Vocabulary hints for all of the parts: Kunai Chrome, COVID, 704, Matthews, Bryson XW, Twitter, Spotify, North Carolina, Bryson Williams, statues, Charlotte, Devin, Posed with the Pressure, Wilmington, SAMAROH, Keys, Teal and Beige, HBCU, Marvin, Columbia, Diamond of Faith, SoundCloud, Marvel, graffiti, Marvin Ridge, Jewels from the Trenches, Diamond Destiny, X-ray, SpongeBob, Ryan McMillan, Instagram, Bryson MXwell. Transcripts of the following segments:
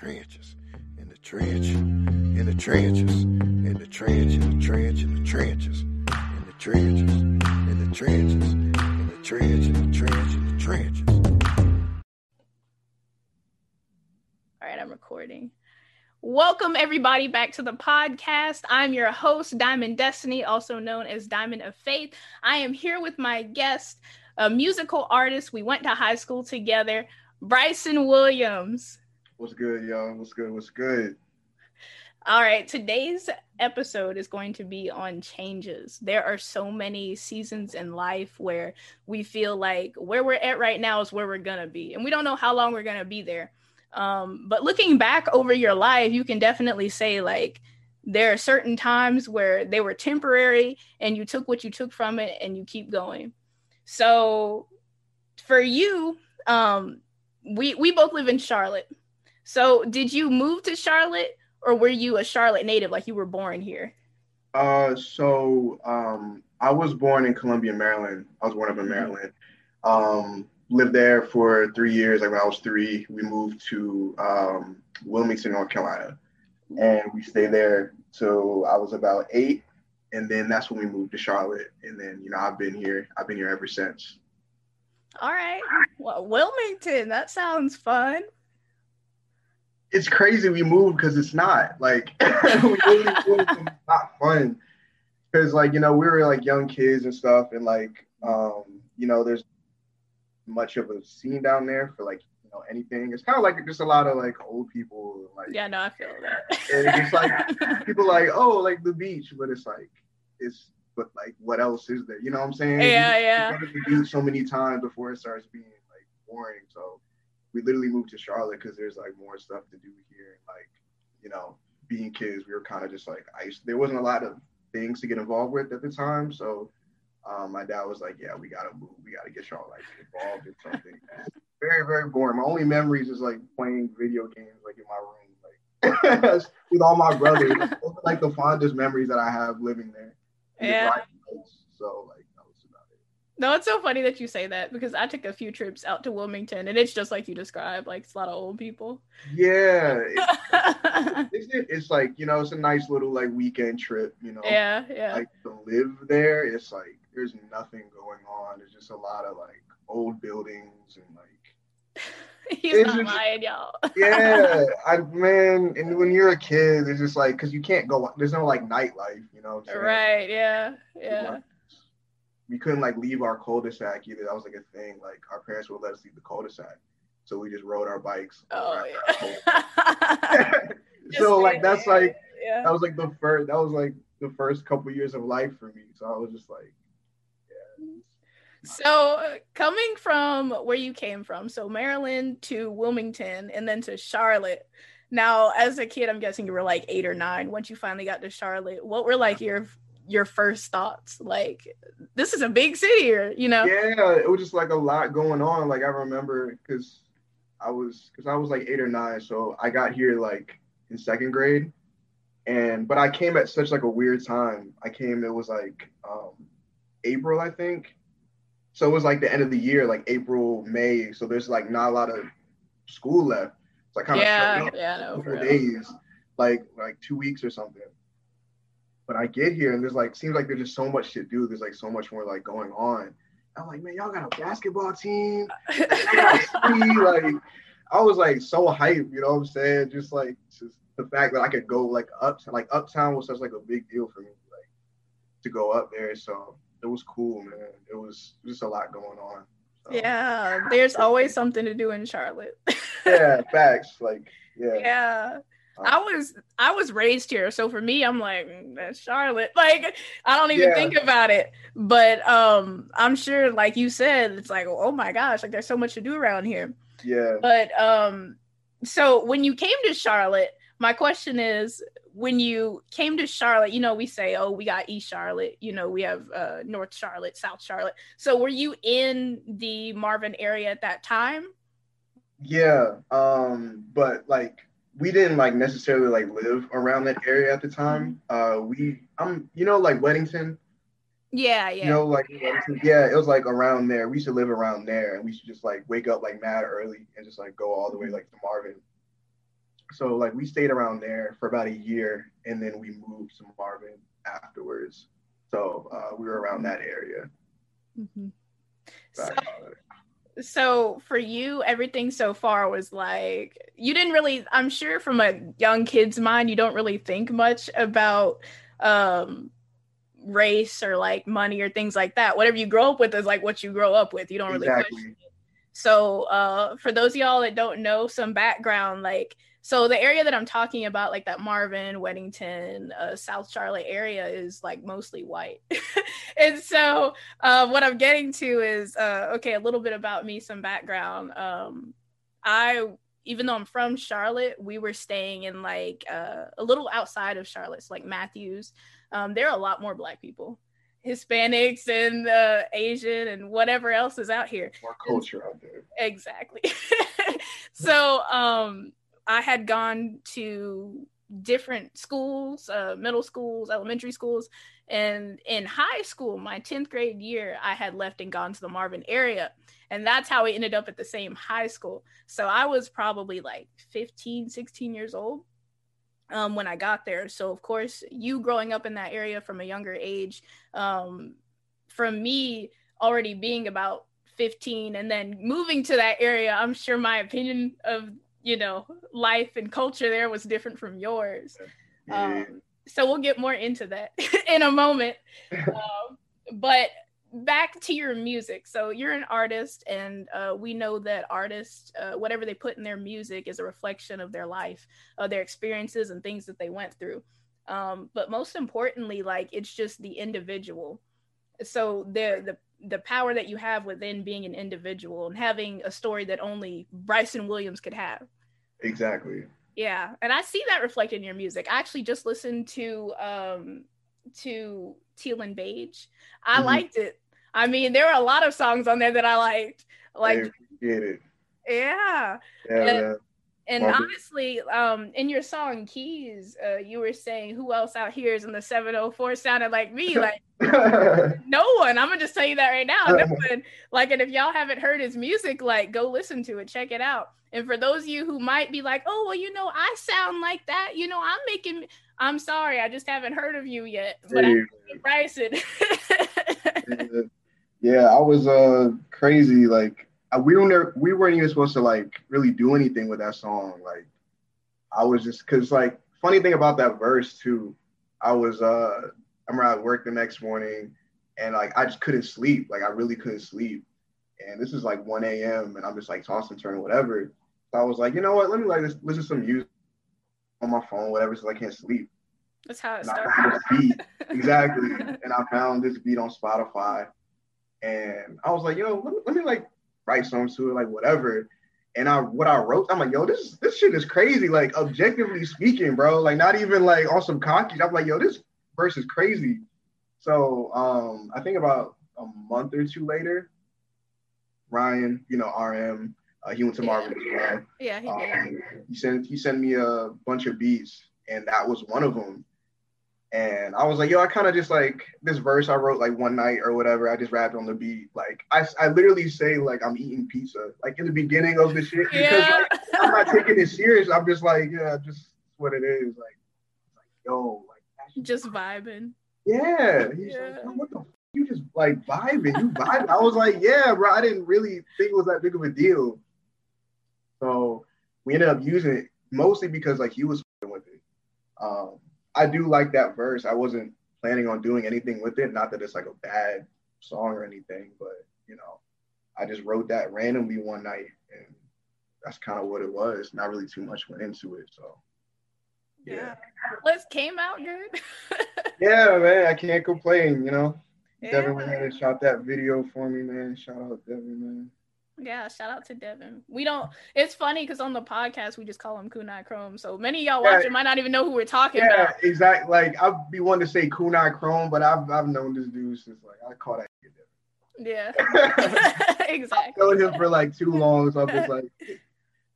trenches, in the trench, in the trenches, in the trench, in the trench, in the trenches, in the trenches, in the trenches, in the trench, in the trench, in the trenches. All right, I'm recording. Welcome everybody back to the podcast. I'm your host, Diamond Destiny, also known as Diamond of Faith. I am here with my guest, a musical artist. We went to high school together, Bryson Williams. What's good, y'all? What's good? What's good? All right, today's episode is going to be on changes. There are so many seasons in life where we feel like where we're at right now is where we're gonna be, and we don't know how long we're gonna be there. But looking back over your life, you can definitely say like there are certain times where they were temporary and you took what you took from it and you keep going. So for you, we both live in Charlotte. So did you move to Charlotte or were you a Charlotte native? Like you were born here? I was born in Columbia, Maryland. I was born up in Maryland. Lived there for 3 years. Like when I was three, we moved to Wilmington, North Carolina, and we stayed there till I was about eight, and then that's when we moved to Charlotte. And then, you know, I've been here ever since. All right, well, Wilmington, that sounds fun. It's crazy we moved because it's not like we really moved from not fun because, like, you know, we were like young kids and stuff, and like you know, there's much of a scene down there for like, you know, anything. It's kind of like just a lot of like old people, like, yeah, no, I feel that. And it's like people like, oh, like the beach, but it's like but like what else is there, you know what I'm saying? Yeah you do so many times before it starts being like boring. So we literally moved to Charlotte because there's like more stuff to do here, and like, you know, being kids, we were kind of just like there wasn't a lot of things to get involved with at the time. So my dad was like, yeah, we gotta move. We gotta get y'all like involved in something. Very, very boring. My only memories is like playing video games like in my room, like with all my brothers. Those are like the fondest memories that I have living there. Yeah. So like that was about it. No, it's so funny that you say that because I took a few trips out to Wilmington and it's just like you described, like it's a lot of old people. Yeah. It's like, you know, it's a nice little like weekend trip, you know. Yeah, yeah. Like to live there, it's like there's nothing going on. There's just a lot of like old buildings and like he's not just, lying, y'all. Yeah, man. And when you're a kid, it's just like because you can't go. There's no like nightlife, you know. Right? Yeah, yeah. Like, we couldn't like leave our cul-de-sac either. That was like a thing. Like our parents would let us leave the cul-de-sac, so we just rode our bikes. Oh yeah. So like that's like yeah. That was like the first. That was like the first couple years of life for me. So I was just like. So coming from where you came from, so Maryland to Wilmington and then to Charlotte. Now, as a kid, I'm guessing you were like 8 or 9. Once you finally got to Charlotte, what were like your first thoughts? Like, this is a big city here, you know? Yeah, it was just like a lot going on. Like I remember because I was like 8 or 9. So I got here like in second grade, but I came at such like a weird time. It was like April, I think. So it was like the end of the year, like April, May. So there's like not a lot of school left. So I kind of shut down for days, like 2 weeks or something. But I get here and there's like, seems like there's just so much to do. There's like so much more like going on. I'm like, man, y'all got a basketball team. Like, I was like so hyped, you know what I'm saying? Just like just the fact that I could go like uptown was such like a big deal for me, like to go up there. So. It was cool, man. It was just a lot going on. So. Yeah, there's always something to do in Charlotte. Yeah, facts. Like, yeah. Yeah. I was raised here, so for me, I'm like, that's Charlotte. Like, I don't even think about it. But I'm sure, like you said, it's like, oh my gosh, like there's so much to do around here. Yeah. But so when you came to Charlotte, my question is, when you came to Charlotte, you know, we say, oh, we got East Charlotte, you know, we have North Charlotte, South Charlotte. So were you in the Marvin area at that time? Yeah, but like we didn't like necessarily like live around that area at the time. You know, like Weddington. Yeah, yeah. You know, like Weddington. Yeah, it was like around there. We used to live around there, and we used to just like wake up like mad early and just like go all the way like to Marvin. So like we stayed around there for about a year, and then we moved to Marvin afterwards. So we were around that area. Mm-hmm. So for you, everything so far was like, you didn't really, I'm sure from a young kid's mind, you don't really think much about race or like money or things like that. Whatever you grow up with is like what you grow up with. You don't really question it. So for those of y'all that don't know some background, like, so the area that I'm talking about, like that Marvin, Weddington, South Charlotte area is like mostly white. And so what I'm getting to is, okay, a little bit about me, some background. Even though I'm from Charlotte, we were staying in like a little outside of Charlotte, so like Matthews. There are a lot more Black people, Hispanics and Asian and whatever else is out here. More culture out there. Exactly. So, I had gone to different schools, middle schools, elementary schools, and in high school, my 10th grade year, I had left and gone to the Marvin area, and that's how we ended up at the same high school. So I was probably like 15, 16 years old when I got there. So of course, you growing up in that area from a younger age, from me already being about 15 and then moving to that area, I'm sure my opinion of, you know, life and culture there was different from yours. Yeah. So we'll get more into that in a moment. But back to your music. So you're an artist, and we know that artists, whatever they put in their music is a reflection of their life, their experiences and things that they went through. But most importantly, like, it's just the individual. So the power that you have within being an individual and having a story that only Bryson Williams could have. Exactly. Yeah. And I see that reflected in your music. I actually just listened to Teal and Beige. I liked it. I mean, there were a lot of songs on there that I liked. Like, get it. Yeah. And honestly, in your song Keys, you were saying who else out here is in the 704 sounded like me, like no one. I'm gonna just tell you that right now. No one. Like, and if y'all haven't heard his music, like, go listen to it, check it out. And for those of you who might be like, oh, well, you know, I sound like that, you know, I'm sorry, I just haven't heard of you yet. But yeah. I'm Bryson. Yeah, I was crazy, like we weren't even supposed to like really do anything with that song. Like, I was just, cause like, funny thing about that verse too, I remember I worked the next morning and like, I just couldn't sleep. Like, I really couldn't sleep. And this is like 1 a.m. and I'm just like tossing and turning, whatever. So I was like, you know what, let me like listen to some music on my phone, whatever, so I can't sleep. That's how it started. Exactly. And I found this beat on Spotify and I was like, yo, let me like write songs to it, like whatever. And I wrote, I'm like, yo, this shit is crazy. Like, objectively speaking, bro, like not even like on some cocky. I'm like, yo, this verse is crazy. So I think about a month or two later, Ryan, you know, RM, he went to Marvel as well. Yeah, he did. He sent me a bunch of beats, and that was one of them. And I was like, yo, I kind of just like, this verse I wrote like one night or whatever, I just rapped on the beat. Like, I literally say like I'm eating pizza, like in the beginning of the shit, because like, I'm not taking it serious. I'm just like, yeah, just what it is. Like yo, like that's just vibing. Yeah. He's like, yo, what the fuck? You just like vibing. You vibing. I was like, yeah, bro, I didn't really think it was that big of a deal. So we ended up using it mostly because like he was with it. I do like that verse. I wasn't planning on doing anything with it. Not that it's like a bad song or anything, but you know, I just wrote that randomly one night and that's kind of what it was. Not really too much went into it. So yeah. Let's came out good. Yeah, man, I can't complain, you know. Yeah. Devin went ahead and shot that video for me, man. Shout out Devin, man. Yeah, shout out to Devin. We don't, it's funny because on the podcast we just call him Kunai Chrome. So many of y'all watching might not even know who we're talking about. Yeah, exactly. Like, I'd be wanting to say Kunai Chrome, but I've known this dude since like I call that Devin. Yeah. Exactly. I've known him for like too long, so I'm just like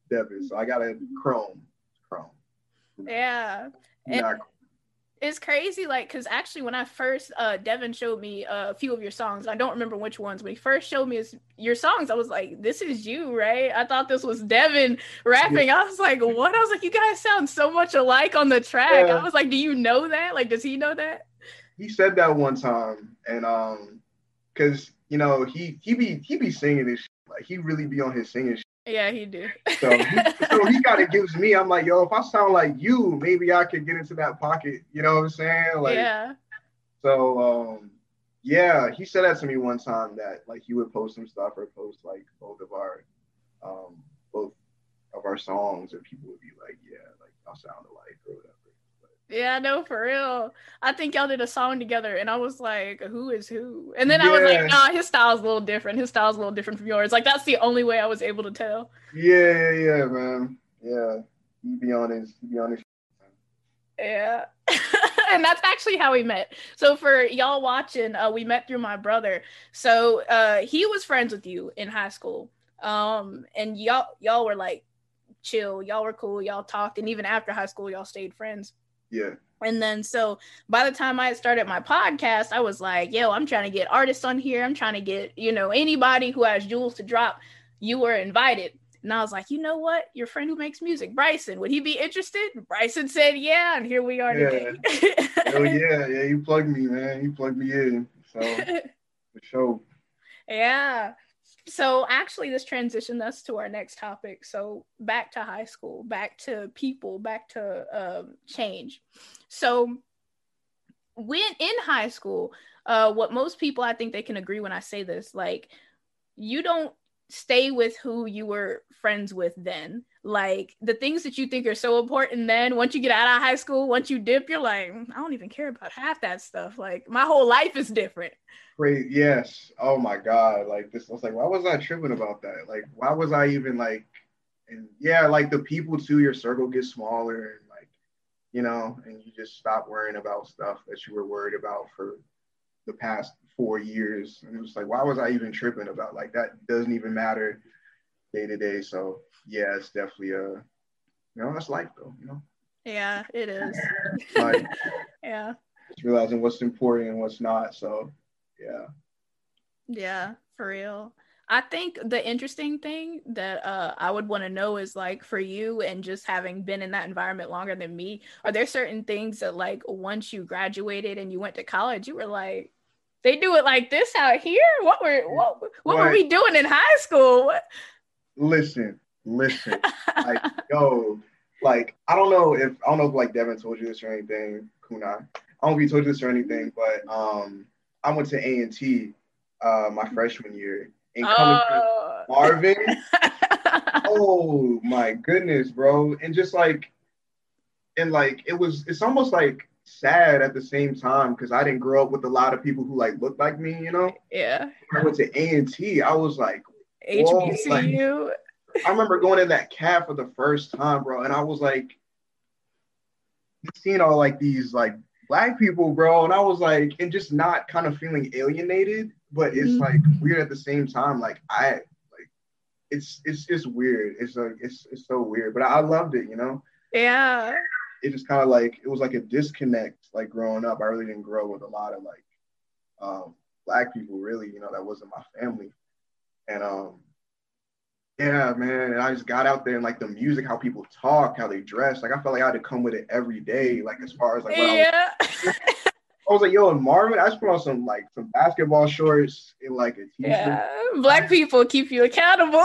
Devin. So I got a Chrome. Yeah. Kunai Chrome. It's crazy, like, because actually when I first, Devin showed me a few of your songs. I don't remember which ones. When he first showed me your songs, I was like, this is you, right? I thought this was Devin rapping. Yeah. I was like, what? I was like, you guys sound so much alike on the track. Yeah. I was like, do you know that? Like, does he know that? He said that one time. And because, you know, he be singing this shit. Like, he really be on his singing shit. Yeah, he do. So he kind of gives me, I'm like, yo, if I sound like you, maybe I could get into that pocket. You know what I'm saying? Like, yeah. So, yeah, he said that to me one time that, like, he would post some stuff or post, like, both of our songs, and people would be like, yeah, like, y'all sound alike or whatever. Yeah, no, for real. I think y'all did a song together, and I was like, who is who? And then yeah. I was like, nah, his style's a little different. His style's a little different from yours. Like, that's the only way I was able to tell. Yeah, man. Yeah. He be honest. Yeah. And that's actually how we met. So for y'all watching, we met through my brother. So he was friends with you in high school. And y'all were like chill. Y'all were cool. Y'all talked. And even after high school, y'all stayed friends. Yeah. And then so by the time I had started my podcast, I was like, yo, I'm trying to get artists on here. I'm trying to get, you know, anybody who has jewels to drop. You were invited. And I was like, you know what? Your friend who makes music, Bryson, would he be interested? Bryson said, yeah. And here we are today. Oh, yeah. You plugged me, man. You plugged me in. So for sure. Yeah. So actually this transitioned us to our next topic. So back to high school, back to people, back to change. So when in high school, what most people, I think they can agree when I say this, like you don't stay with who you were friends with then. Like the things that you think are so important then, once you get out of high school, once you dip, you're like, I don't even care about half that stuff. Like my whole life is different. Great. Yes. Oh my God. Like this, I was like, why was I tripping about that? Like, why was I even like, and yeah, like the people too, your circle gets smaller and like, you know, and you just stop worrying about stuff that you were worried about for the past 4 years. And it was like, why was I even tripping about like, that doesn't even matter day to day. So yeah, it's definitely you know, that's life though, you know? Yeah, it is. Like, yeah. Just realizing what's important and what's not, so yeah. Yeah, for real. I think the interesting thing that I would want to know is like for you and just having been in that environment longer than me, are there certain things that like once you graduated and you went to college, you were like, they do it like this out here? What were we doing in high school? What? Listen, like, yo, like, I don't know if like Devin told you this or anything, Kunai. I don't know if he told you this or anything, but I went to A&T my freshman year. And coming from Marvin, oh my goodness, bro. And just like, it's almost like sad at the same time because I didn't grow up with a lot of people who like looked like me, you know? Yeah. When I went to A&T, I was like, HBCU. Like, I remember going in that cab for the first time, bro, and I was like, seeing all like these like black people, bro, and I was like, and just not kind of feeling alienated, but it's like weird at the same time. Like it's just weird. It's like it's so weird, but I loved it, you know. Yeah. It just kind of like it was like a disconnect. Like growing up, I really didn't grow with a lot of like black people, really. You know, that wasn't my family, and yeah, man, and I just got out there and, like, the music, how people talk, how they dress. Like, I felt like I had to come with it every day, like, as far as, like, yeah. I was like, yo, and Marvin, I just put on some, like, some basketball shorts and, like, a t-shirt. Yeah, black people keep you accountable.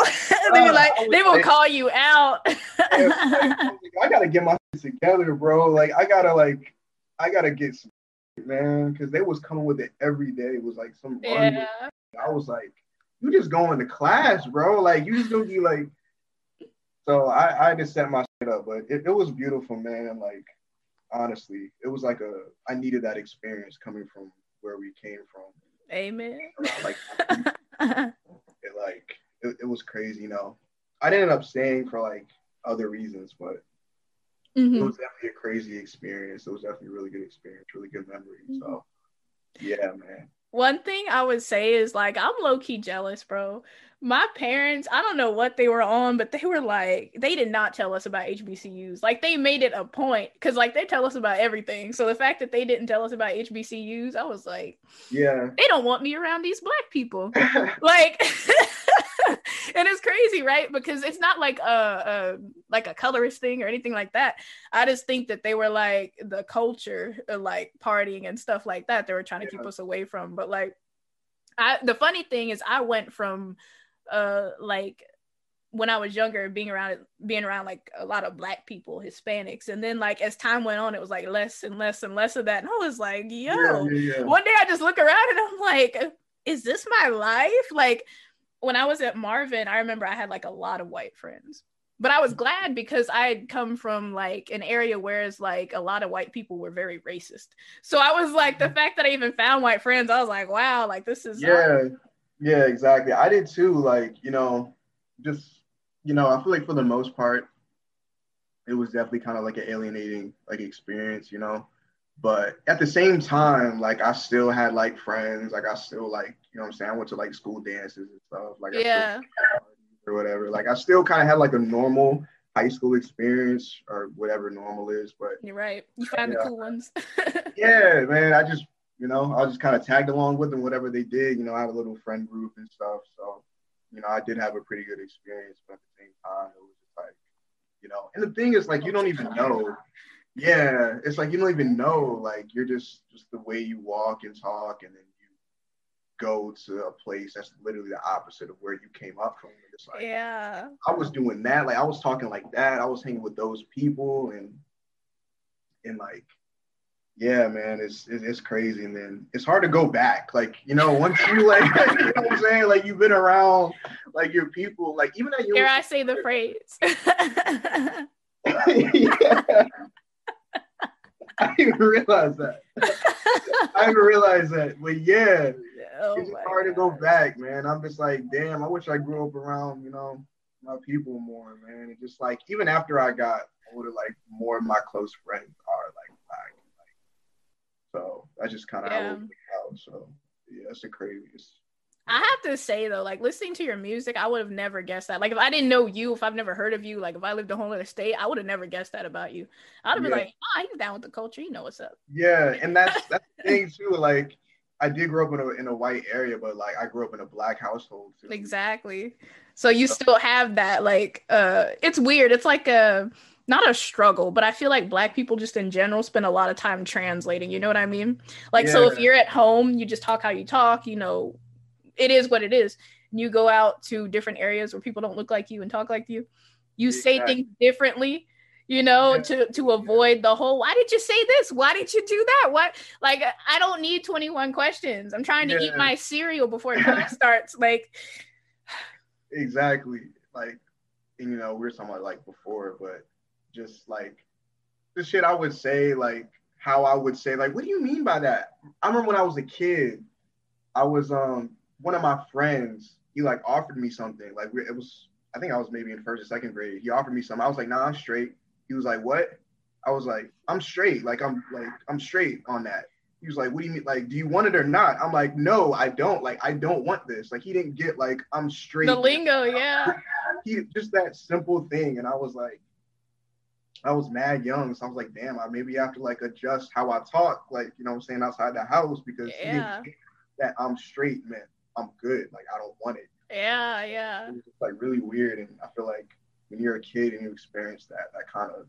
They be like, they will call you out. I got to get my shit together, bro. Like, I got to get some shit, man, because they was coming with it every day. It was, like, some run. I was like, you just going to class, bro. Like, you just gonna be like, so I just set my shit up, but it was beautiful, man. Like, honestly, it was like I needed that experience coming from where we came from. Amen. Like, it was crazy, you know. I ended up staying for like other reasons, but it was definitely a crazy experience. It was definitely a really good experience, really good memory. So, yeah, man. One thing I would say is, like, I'm low-key jealous, bro. My parents, I don't know what they were on, but they were like, they did not tell us about HBCUs. Like, they made it a point, because, like, they tell us about everything. So the fact that they didn't tell us about HBCUs, I was like, yeah, they don't want me around these Black people. Like, and it's crazy, right? Because it's not like a colorist thing or anything like that. I just think that they were like the culture, like partying and stuff like that, they were trying to keep us away from. But like, the funny thing is, I went from like when I was younger, being around like a lot of Black people, Hispanics, and then like as time went on, it was like less and less and less of that, and I was like, One day I just look around and I'm like, is this my life? Like, when I was at Marvin, I remember I had like a lot of white friends, but I was glad because I had come from like an area where it's like a lot of white people were very racist. So I was like, the fact that I even found white friends, I was like, wow, like this is yeah, exactly. I did too. Like, I feel like for the most part, it was definitely kind of like an alienating like experience, but at the same time, like, I still had like friends, like I still like, I went to like school dances and stuff, like or whatever. Like, I still kind of had like a normal high school experience or whatever normal is, but you're right. You find the cool ones. Yeah, man. I just, I was just kind of tagged along with them, whatever they did. I had a little friend group and stuff. So, I did have a pretty good experience, but at the same time, it was just like, and the thing is, like, you don't even know. Yeah, it's like you don't even know. Like, you're just the way you walk and talk, and then you go to a place that's literally the opposite of where you came up from. It's like, yeah, I was doing that. Like, I was talking like that. I was hanging with those people, and like, yeah, man, it's crazy. And then it's hard to go back. Like, once you like, you know what I'm saying? Like, you've been around like your people. Like, even at your here, I say the phrase. Yeah. I didn't realize that. But yeah, it's hard to go back, man. I'm just like, damn, I wish I grew up around, my people more, man. And just like, even after I got older, like more of my close friends are like Black. Like, so that's just kind of how it out. So yeah, that's the craziest. I have to say though, like listening to your music, I would have never guessed that. Like if I didn't know you, if I've never heard of you, like if I lived a whole other state, I would have never guessed that about you. I'd have been like, oh, you're down with the culture, you know what's up. Yeah, and that's the thing too. Like I did grow up in a white area, but like I grew up in a Black household too. Exactly. So you still have that, like it's weird. It's like not a struggle, but I feel like Black people just in general spend a lot of time translating. You know what I mean? Like so if you're at home, you just talk how you talk, it is what it is. And you go out to different areas where people don't look like you and talk like you. You say things differently, to avoid the whole, why did you say this? Why did you do that? What? Like, I don't need 21 questions. I'm trying to eat my cereal before it starts. Like, exactly. Like, we were talking about like before, but just like the shit I would say, like how I would say, like, what do you mean by that? I remember when I was a kid, I was, one of my friends, he like offered me something. Like it was, I think I was maybe in first or second grade. He offered me something. I was like, nah, I'm straight. He was like, what? I was like, I'm straight. Like, I'm straight on that. He was like, what do you mean? Like, do you want it or not? I'm like, no, I don't. Like, I don't want this. Like, he didn't get like, I'm straight. The lingo. Yeah. He just that simple thing. And I was like, I was mad young. So I was like, damn, I maybe have to like adjust how I talk. Like, you know what I'm saying? Outside the house because he didn't get that I'm straight, man. I'm good. Like, I don't want it. Yeah, yeah. It's like really weird. And I feel like when you're a kid and you experience that kind of,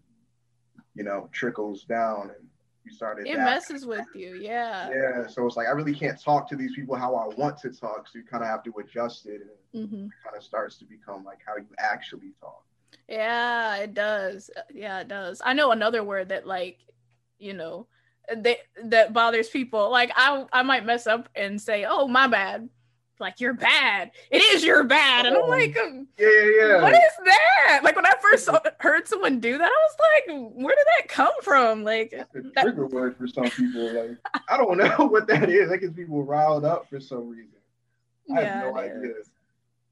trickles down and you start it messes with you. Yeah. Yeah. So it's like, I really can't talk to these people how I want to talk. So you kind of have to adjust it. And it kind of starts to become like how you actually talk. Yeah, it does. Yeah, it does. I know another word that like, that bothers people. Like I might mess up and say, oh, my bad. Like, you're bad. It is your bad. And I'm like, what is that? Like, when I first heard someone do that, I was like, where did that come from? Like, that's a trigger word for some people. Like, I don't know what that is. That gets people riled up for some reason. I have no idea.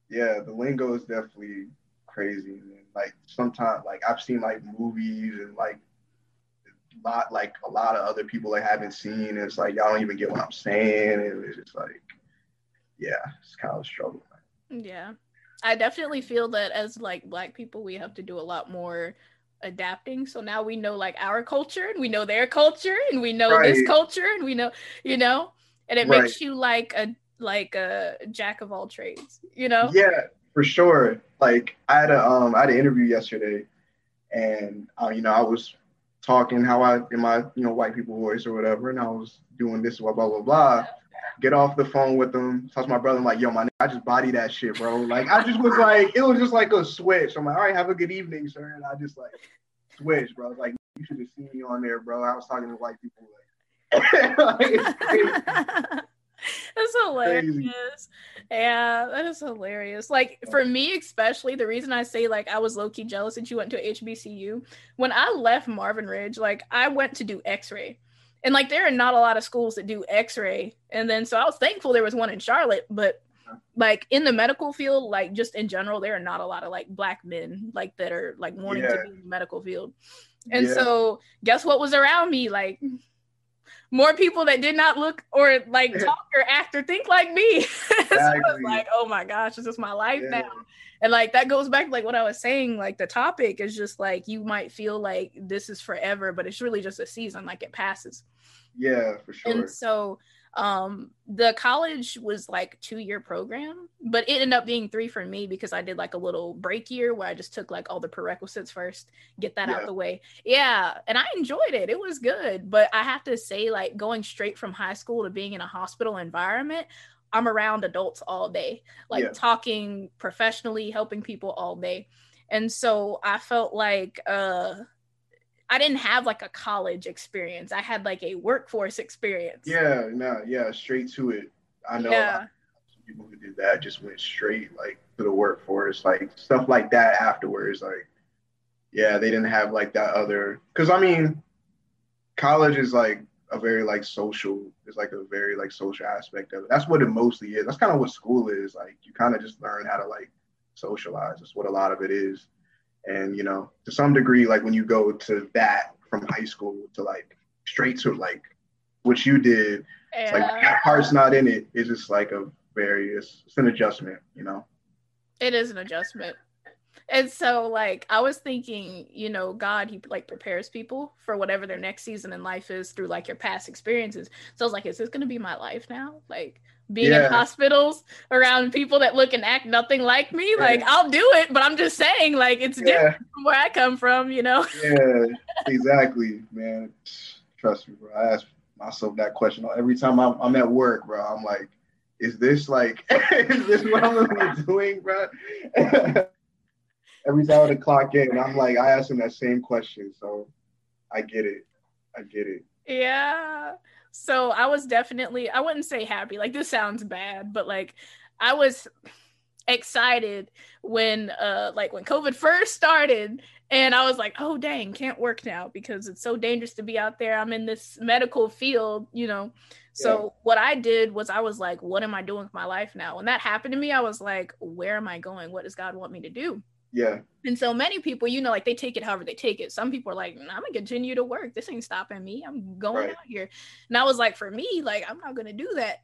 Yeah, the lingo is definitely crazy. And, like, sometimes, like, I've seen, like, movies and, like, lot like a lot of other people I haven't seen. It's like y'all don't even get what I'm saying. It was just like, yeah, it's kind of a struggle. Yeah, I definitely feel that as like Black people, we have to do a lot more adapting. So now we know like our culture, and we know their culture, and we know right. this culture, and we know, you know, and it right. makes you like a jack of all trades, you know? Yeah, for sure. Like I had an interview yesterday, and you know, I was talking how I in my, you know, white people voice or whatever, and I was doing this blah blah blah blah. Yeah. Get off the phone with them. Talk to my brother. I'm like, yo, my nigga, I just body that shit, bro. Like, I just was like, it was just like a switch. I'm like, all right, have a good evening, sir. And I just like switch, bro. Like, you should have seen me on there, bro. I was talking to white people. Like, it's crazy. That's hilarious. Yeah, that is hilarious. Like, for me especially, the reason I say like I was low-key jealous that you went to HBCU, when I left Marvin Ridge, like I went to do X-ray, and like there are not a lot of schools that do X-ray, and then so I was thankful there was one in Charlotte, but like in the medical field, like just in general, there are not a lot of like Black men like that are like wanting yeah. to be in the medical field, and yeah. so guess what was around me? Like more people that did not look or like talk or act or think like me. Exactly. So I was like, oh my gosh, this is my life yeah. now. And like that goes back to like what I was saying, like the topic is just like you might feel like this is forever, but it's really just a season, like it passes. Yeah, for sure. And so the college was like 2-year program, but it ended up being 3 for me because I did like a little break year where I just took like all the prerequisites first, get that yeah. out the way. Yeah. And I enjoyed it. It was good. But I have to say, like going straight from high school to being in a hospital environment, I'm around adults all day, like yeah. talking professionally, helping people all day. And so I felt like, I didn't have like a college experience. I had like a workforce experience. Yeah, no, yeah, straight to it. I know yeah. a lot of people who did that just went straight like to the workforce, like stuff like that afterwards. Like, yeah, they didn't have like that other, because I mean, college is like a very like social, it's like a very like social aspect of it. That's what it mostly is. That's kind of what school is. Like you kind of just learn how to like socialize. That's what a lot of it is. And, you know, to some degree, like when you go to that from high school to like straight to like what you did, yeah. it's like that part's not in it. It's just like a very, it's an adjustment, you know? It is an adjustment. And so like, I was thinking, you know, God, he like prepares people for whatever their next season in life is through like your past experiences. So I was like, is this going to be my life now? Like being yeah. in hospitals around people that look and act nothing like me, yeah. like I'll do it, but I'm just saying like, it's yeah. different from where I come from, you know? Yeah, exactly, man. Trust me, bro. I ask myself that question every time I'm at work, bro. I'm like, is this what I'm going to be doing, bro? Every time I would clock in, I'm like, I asked him that same question. So I get it. Yeah. So I was definitely, I wouldn't say happy. Like, this sounds bad, but like, I was excited when COVID first started. And I was like, oh, dang, can't work now because it's so dangerous to be out there. I'm in this medical field, you know. So yeah. what I did was I was like, what am I doing with my life now? When that happened to me, I was like, where am I going? What does God want me to do? Yeah. And so many people, you know, like they take it however they take it. Some people are like, I'm going to continue to work. This ain't stopping me. I'm going right. out here. And I was like, for me, like, I'm not going to do that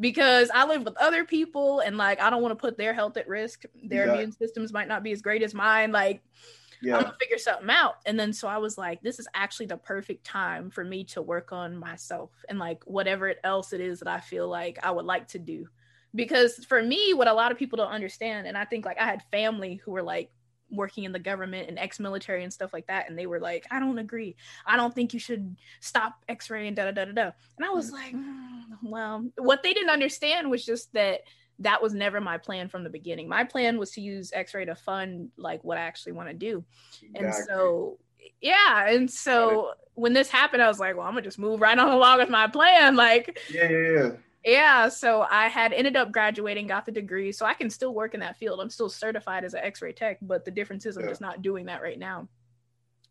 because I live with other people and like, I don't want to put their health at risk. Their yeah. immune systems might not be as great as mine. Like, yeah. I'm going to figure something out. And then so I was like, this is actually the perfect time for me to work on myself and like whatever else it is that I feel like I would like to do. Because for me, what a lot of people don't understand, and I think like I had family who were like working in the government and ex-military and stuff like that. And they were like, I don't agree. I don't think you should stop X-ray and da-da-da-da-da. And I was like, well, what they didn't understand was just that was never my plan from the beginning. My plan was to use X-ray to fund like what I actually want to do. Exactly. And so, yeah. And so when this happened, I was like, well, I'm going to just move right on along with my plan. Like, yeah. Yeah, so I had ended up graduating, got the degree, so I can still work in that field. I'm still certified as an X-ray tech, but the difference is I'm yeah. just not doing that right now.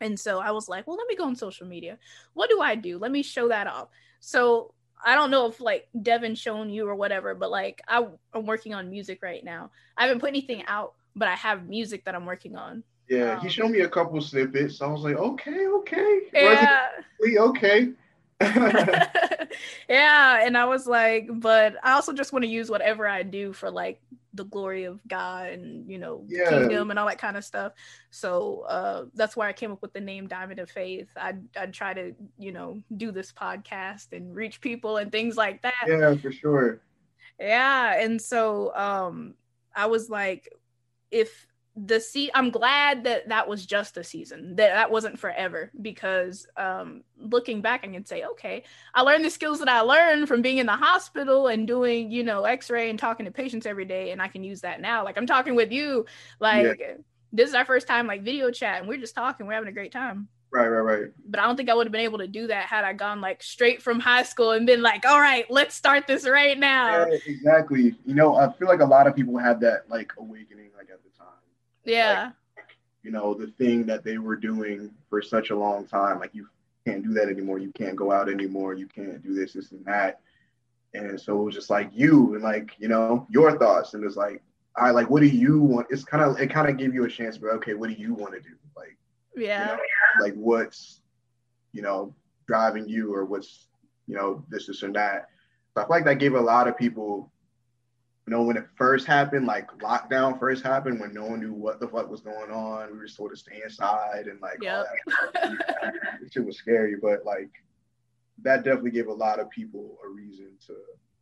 And so I was like, well, let me go on social media. What do I do? Let me show that off. So I don't know if like Devin's shown you or whatever, but like I'm working on music right now. I haven't put anything out, but I have music that I'm working on. Yeah, he showed me a couple snippets. I was like, okay. Yeah. Okay. Yeah, and I was like, but I also just want to use whatever I do for like the glory of God and, you know, kingdom and all that kind of stuff. So that's why I came up with the name Diamond of Faith. I try to, you know, do this podcast and reach people and things like that. Yeah, for sure. Yeah, and so I was like, I'm glad that was just a season, that wasn't forever, because looking back I can say, okay, I learned the skills that I learned from being in the hospital and doing, you know, X-ray and talking to patients every day, and I can use that now. Like I'm talking with you, like this is our first time like video chat and we're just talking, we're having a great time. Right. But I don't think I would have been able to do that had I gone like straight from high school and been like, all right, let's start this right now. Yeah, exactly. You know, I feel like a lot of people had that like awakening like at the time. Yeah. Like, you know, the thing that they were doing for such a long time, like you can't do that anymore. You can't go out anymore. You can't do this and that. And so it was just like you and like, you know, your thoughts. And it's like, I like, what do you want? It's kind of, it kind of gave you a chance, but okay, what do you want to do? Like, yeah, you know, like what's, you know, driving you, or what's, you know, this and that. So I feel like that gave a lot of people, you know, when it first happened, like lockdown first happened, when no one knew what the fuck was going on, we were sort of staying inside and like all that. It was scary, but like that definitely gave a lot of people a reason to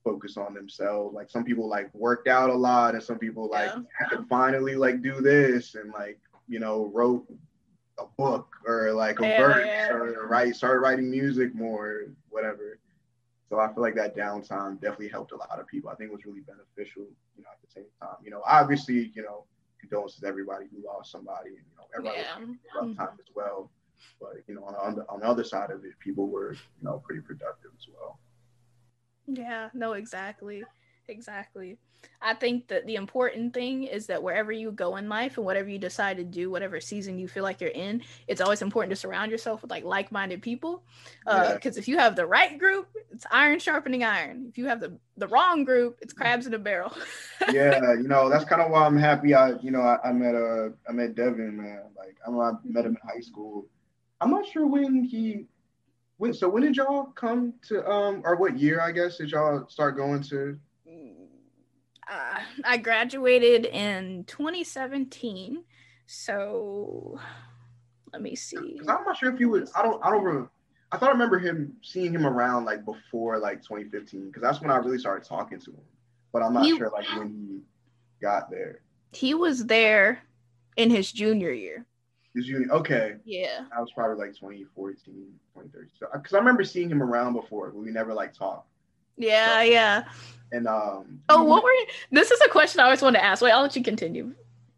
focus on themselves. Like some people like worked out a lot, and some people like had to finally like do this and like, you know, wrote a book or like a verse or start writing music more, whatever. So I feel like that downtime definitely helped a lot of people. I think it was really beneficial, you know, at the same time. You know, obviously, you know, condolences to everybody who lost somebody, and you know, everybody was having a rough time as well. But you know, on the other side of it, people were, you know, pretty productive as well. Yeah, no, exactly. I think that the important thing is that wherever you go in life and whatever you decide to do, whatever season you feel like you're in, it's always important to surround yourself with like-minded people, because if you have the right group, it's iron sharpening iron. If you have the wrong group, it's crabs in a barrel. Yeah, you know, that's kind of why I'm happy I met Devin, man. Like I met him in high school. I'm not sure when did y'all come to or what year, I guess, did y'all start going to? I graduated in 2017, so let me see. I'm not sure if you would. I don't remember. I thought I remember seeing him around like before like 2015, because that's when I really started talking to him. But I'm not sure like when he got there. He was there in his junior year. His junior, okay. Yeah. I was probably like 2014, 2013. So, because I remember seeing him around before, but we never like talked. Yeah, so, yeah. And this is a question I always wanted to ask. Wait, I'll let you continue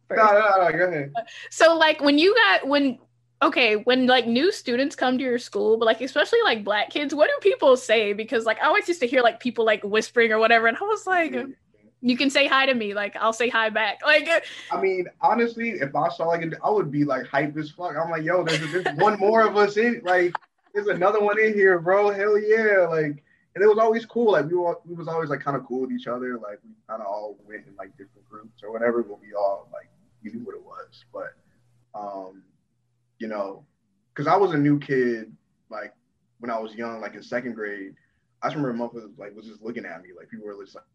first. No, go ahead. So like when like new students come to your school, but like especially like Black kids, what do people say? Because like I always used to hear like people like whispering or whatever, and I was like, you can say hi to me, like I'll say hi back. Like I mean, honestly, if I saw like I would be like hype as fuck. I'm like, yo, there's one more of us in, like there's another one in here, bro. Hell yeah. Like, and it was always cool. Like we was always like kind of cool with each other. Like we kind of all went in like different groups or whatever, but we all like knew what it was. But you know, because I was a new kid, like when I was young, like in second grade, I just remember motherfuckers like was just looking at me. Like people were just like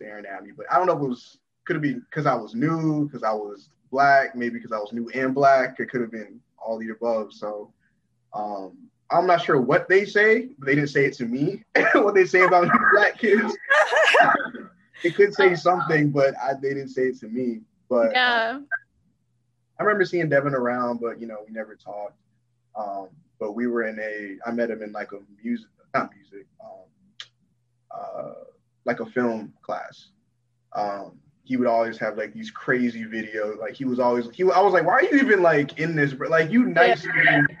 staring at me. But I don't know if it was, could have been because I was new, because I was Black, maybe because I was new and Black. It could have been all the above. So I'm not sure what they say, but they didn't say it to me. What they say about Black kids, it could say something, but they didn't say it to me. But yeah. I remember seeing Devin around, but you know, we never talked. But we were I met him in like like a film class. He would always have like these crazy videos. Like I was like, why are you even like in this, bro? Like you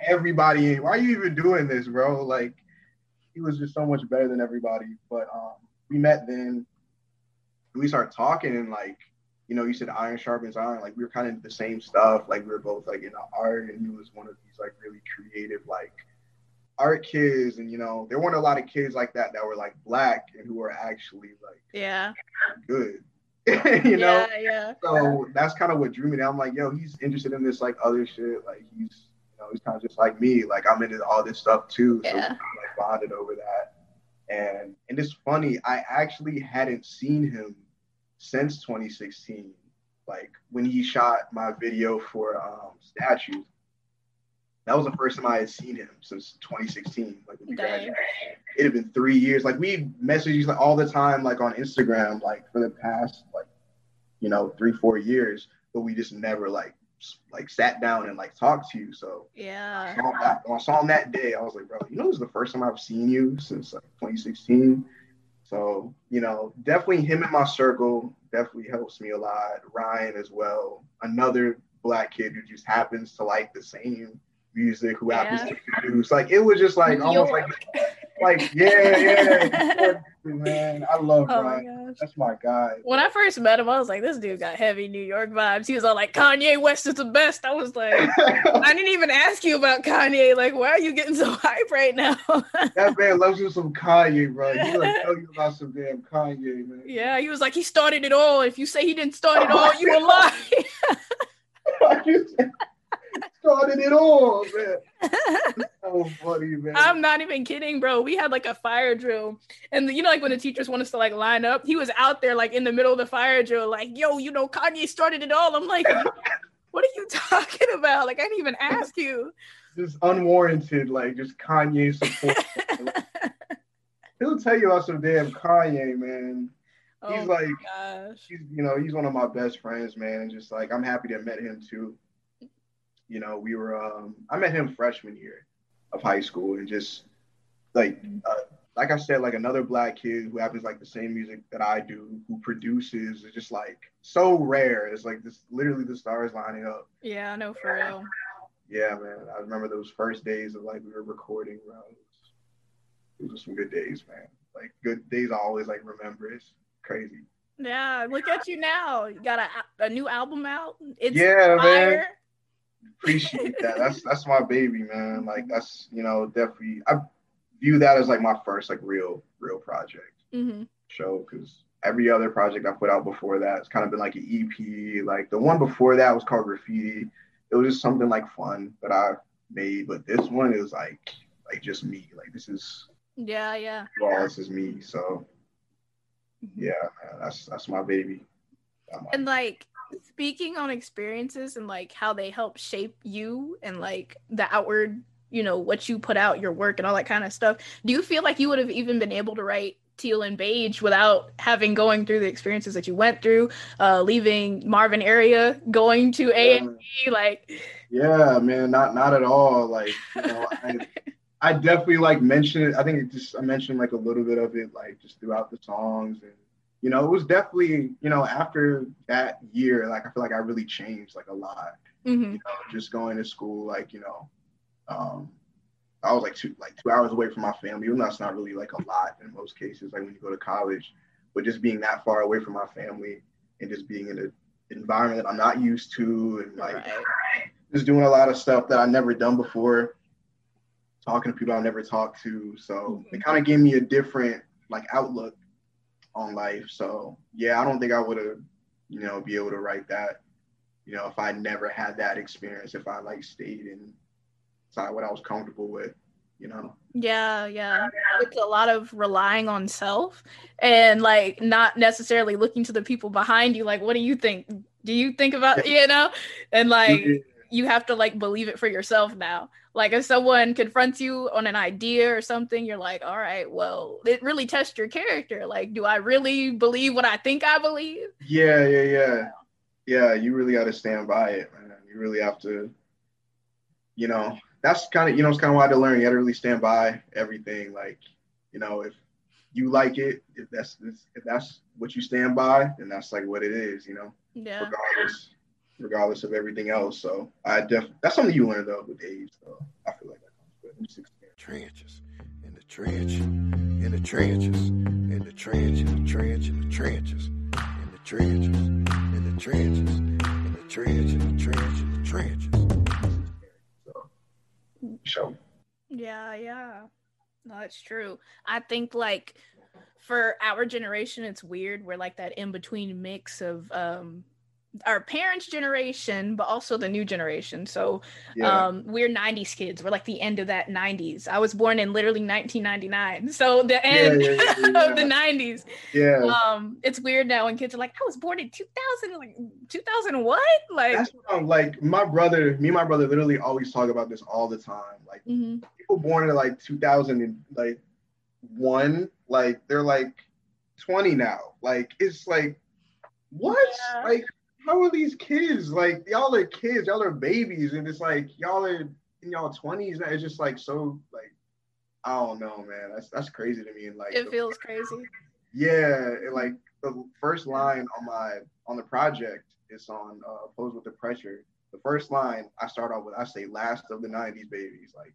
everybody in. Why are you even doing this, bro? Like he was just so much better than everybody. But we met then, and we started talking, and like, you know, you said iron sharpens iron. Like we were kind of the same stuff. Like we were both like in art, and he was one of these like really creative like art kids. And you know, there weren't a lot of kids like that were like Black and who were actually like good. you know? Yeah. So that's kind of what drew me down. I'm like, yo, he's interested in this like other shit. Like he's kind of just like me. Like I'm into all this stuff too. So we kind of like bonded over that. And it's funny, I actually hadn't seen him since 2016. Like when he shot my video for Statues. That was the first time I had seen him since 2016. Like when we graduated, it had been 3 years. Like we messaged each other all the time, like on Instagram, like for the past, like 3-4 years, but we just never like sat down and like talked to you. So yeah, I saw him that day. I was like, bro, this is the first time I've seen you since like 2016. So definitely him in my circle definitely helps me a lot. Ryan as well, another black kid who just happens to like the same music, who happens to produce. Like it was just like almost like yeah. Man, I love Ryan. My that's my guy. When I first met him, I was like, this dude got heavy New York vibes. He was all like, Kanye West is the best. I was like, I didn't even ask you about Kanye. Like, why are you getting so hype right now? That man loves you some Kanye, bro. He's gonna tell you about some damn Kanye, man. Yeah, he was like, he started it all. If you say he didn't start it all, you were lying. Started it all, man. It's so funny, man. I'm not even kidding, bro. We had like a fire drill, and like when the teachers want us to like line up, he was out there like in the middle of the fire drill, like, yo, Kanye started it all. I'm like, what are you talking about? Like, I didn't even ask you. Just unwarranted, like just Kanye support. He'll tell you about some damn Kanye, man. He's like, he's one of my best friends, man. And just like, I'm happy to have met him too. We were, I met him freshman year of high school, and just like I said, like another black kid who happens like the same music that I do, who produces, is just like so rare. It's like this, literally the stars lining up. Yeah, I know, for real. Yeah, man. I remember those first days of like we were recording, bro. Those were some good days, man. Like good days I always like remember. It's crazy. Yeah, look at you now. You got a new album out. It's fire. Man. Appreciate that. That's my baby, man. Like that's definitely I view that as like my first like real project show, because every other project I put out before that, it's kind of been like an EP. Like the one before that was called Graffiti. It was just something like fun that I made, but this one is like just me. Like this is this is me. So man, that's my baby. And like, speaking on experiences and like how they help shape you and like the outward, what you put out, your work and all that kind of stuff, do you feel like you would have even been able to write Teal and Beige without having going through the experiences that you went through, leaving Marvin area, going to A&T? Like, yeah, man, not at all. Like, I definitely like mentioned it. I think I mentioned like a little bit of it, like just throughout the songs. And it was definitely, after that year, like, I feel like I really changed, like, a lot, just going to school, like, I was, like, 2 hours away from my family, even though that's not really, like, a lot in most cases, like, when you go to college, but just being that far away from my family and just being in an environment that I'm not used to, and, like, just doing a lot of stuff that I've never done before, talking to people I've never talked to, so it kind of gave me a different, like, outlook on life. So I don't think I would have be able to write that if I never had that experience, if I like stayed inside what I was comfortable with. It's a lot of relying on self and like not necessarily looking to the people behind you, like, what do you think? Do you think about and like you have to like believe it for yourself now. Like if someone confronts you on an idea or something, you're like, all right, well, it really tests your character. Like, do I really believe what I think I believe? Yeah. You really got to stand by it, man. You really have to, that's kind of, it's kind of what I had to learn. You got to really stand by everything. Like, if you like it, if that's what you stand by, then that's like what it is, regardless of everything else. So I that's something you learn though with age. So I feel like that comes with 6 years. Trenches in the trench, in the trenches, in the trench, in the trench, in the trenches, in the trenches, in the trenches, in the trench, in the trench, in the trenches. So, yeah. No, that's true. I think like for our generation, it's weird. We're like that in between mix of our parents' generation, but also the new generation. So we're 90s kids. We're like the end of that 90s. I was born in literally 1999. So the end of the 90s. Yeah. It's weird now when kids are like, I was born in 2000, like 2000 what? Like that's what I'm like. Me and my brother literally always talk about this all the time. Like people born in like 2000 and like one, like they're like 20 now. Like it's like what? Yeah. Like how are these kids? Like y'all are kids, y'all are babies, and it's like y'all are in y'all 20s now. It's just like so like I don't know, man. That's crazy to me. And like it feels crazy. Yeah, and like the first line on the project is on Posed with the Pressure. The first line I start off with, I say last of the 90s babies. Like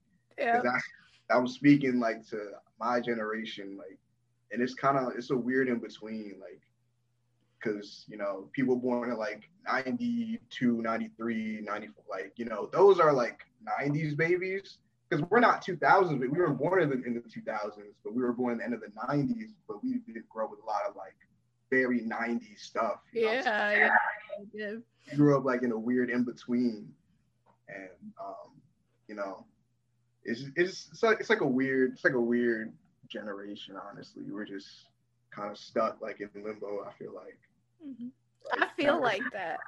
I was speaking like to my generation, like, and it's a weird in between, like, because, you know, people born in like 92, 93, 94, like, you know, those are like 90s babies, because we're not 2000s, but we were born in the 2000s, but we were born in the end of the 90s, but we did grow up with a lot of like very 90s stuff. Yeah. We grew up like in a weird in between, and, you know, it's like a weird generation, honestly. We're just kind of stuck like in limbo, I feel like. I feel like that.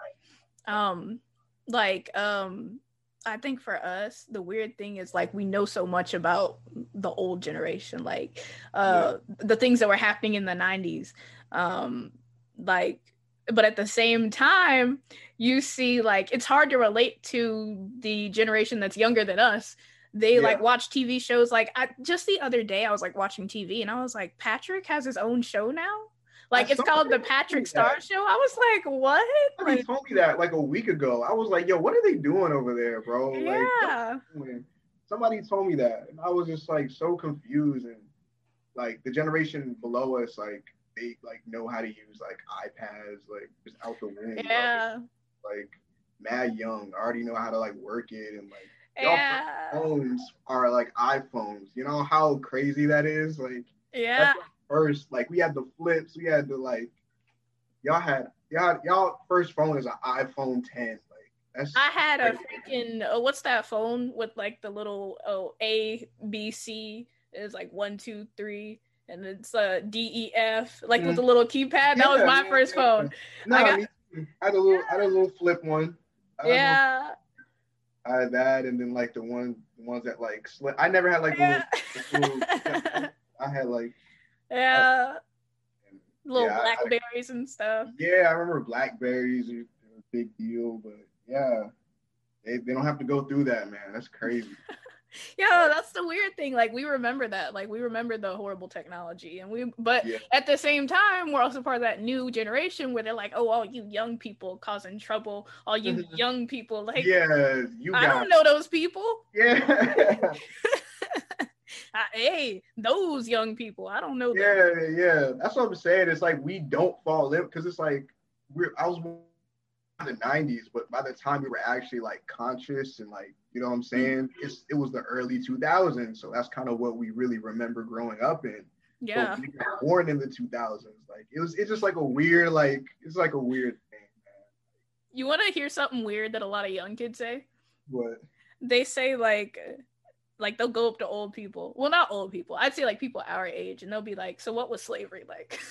I think for us, the weird thing is like we know so much about the old generation, like the things that were happening in the 90s. But at the same time, you see like it's hard to relate to the generation that's younger than us. They like watch TV shows. Like just the other day I was like watching TV and I was like, Patrick has his own show now? Like it's called The Patrick Star Show. I was like, what? Somebody told me that like a week ago. I was like, yo, what are they doing over there, bro? Yeah. Like, somebody told me that. And I was just like so confused. And like the generation below us, like they like know how to use like iPads, like just out the window. Yeah. Like mad young. I already know how to like work it and like y'all phones are like iPhones. You know how crazy that is? Like that's like first, like we had the flips, we had the like y'all first phone is an iPhone 10. Like that's I had a freaking what's that phone with like the little A, B, C is like 1, 2, 3 and it's D, E, F like with the little keypad. That was my first phone. No, I had a little flip one. I had that, and then like the ones that like slip. I never had like little I had like blackberries and stuff. Yeah, I remember blackberries were a big deal, but they don't have to go through that, man. That's crazy. Yeah, that's the weird thing. Like we remember that. Like we remember the horrible technology, and but at the same time, we're also part of that new generation where they're like, "Oh, all you young people causing trouble. All you young people, like, I don't know those people." Yeah. Hey, those young people, I don't know them. Yeah. That's what I'm saying. It's like we don't fall in because it's like I was born in the 90s, but by the time we were actually like conscious and like. You know what I'm saying? It was the early 2000s, so that's kind of what we really remember growing up in. Yeah. So we were born in the 2000s, like it's just like a weird, like it's like a weird thing, man. You want to hear something weird that a lot of young kids say? What? They say like they'll go up to old people. Well, not old people. I'd say like people our age, and they'll be like, "So what was slavery like?"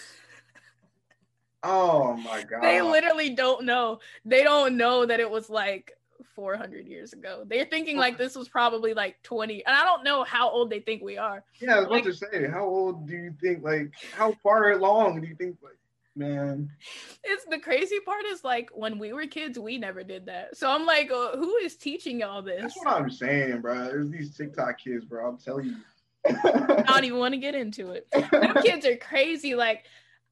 Oh my God. They literally don't know. They don't know that it was like 400 years ago. They're thinking like this was probably like 20, and I don't know how old they think we are. Yeah, I was about to say, how old do you think, like how far along do you think, like, man, it's the crazy part is like when we were kids we never did that, so I'm like, who is teaching y'all this? That's what I'm saying, bro. There's these TikTok kids, bro, I'm telling you. I don't even want to get into it. Them kids are crazy. Like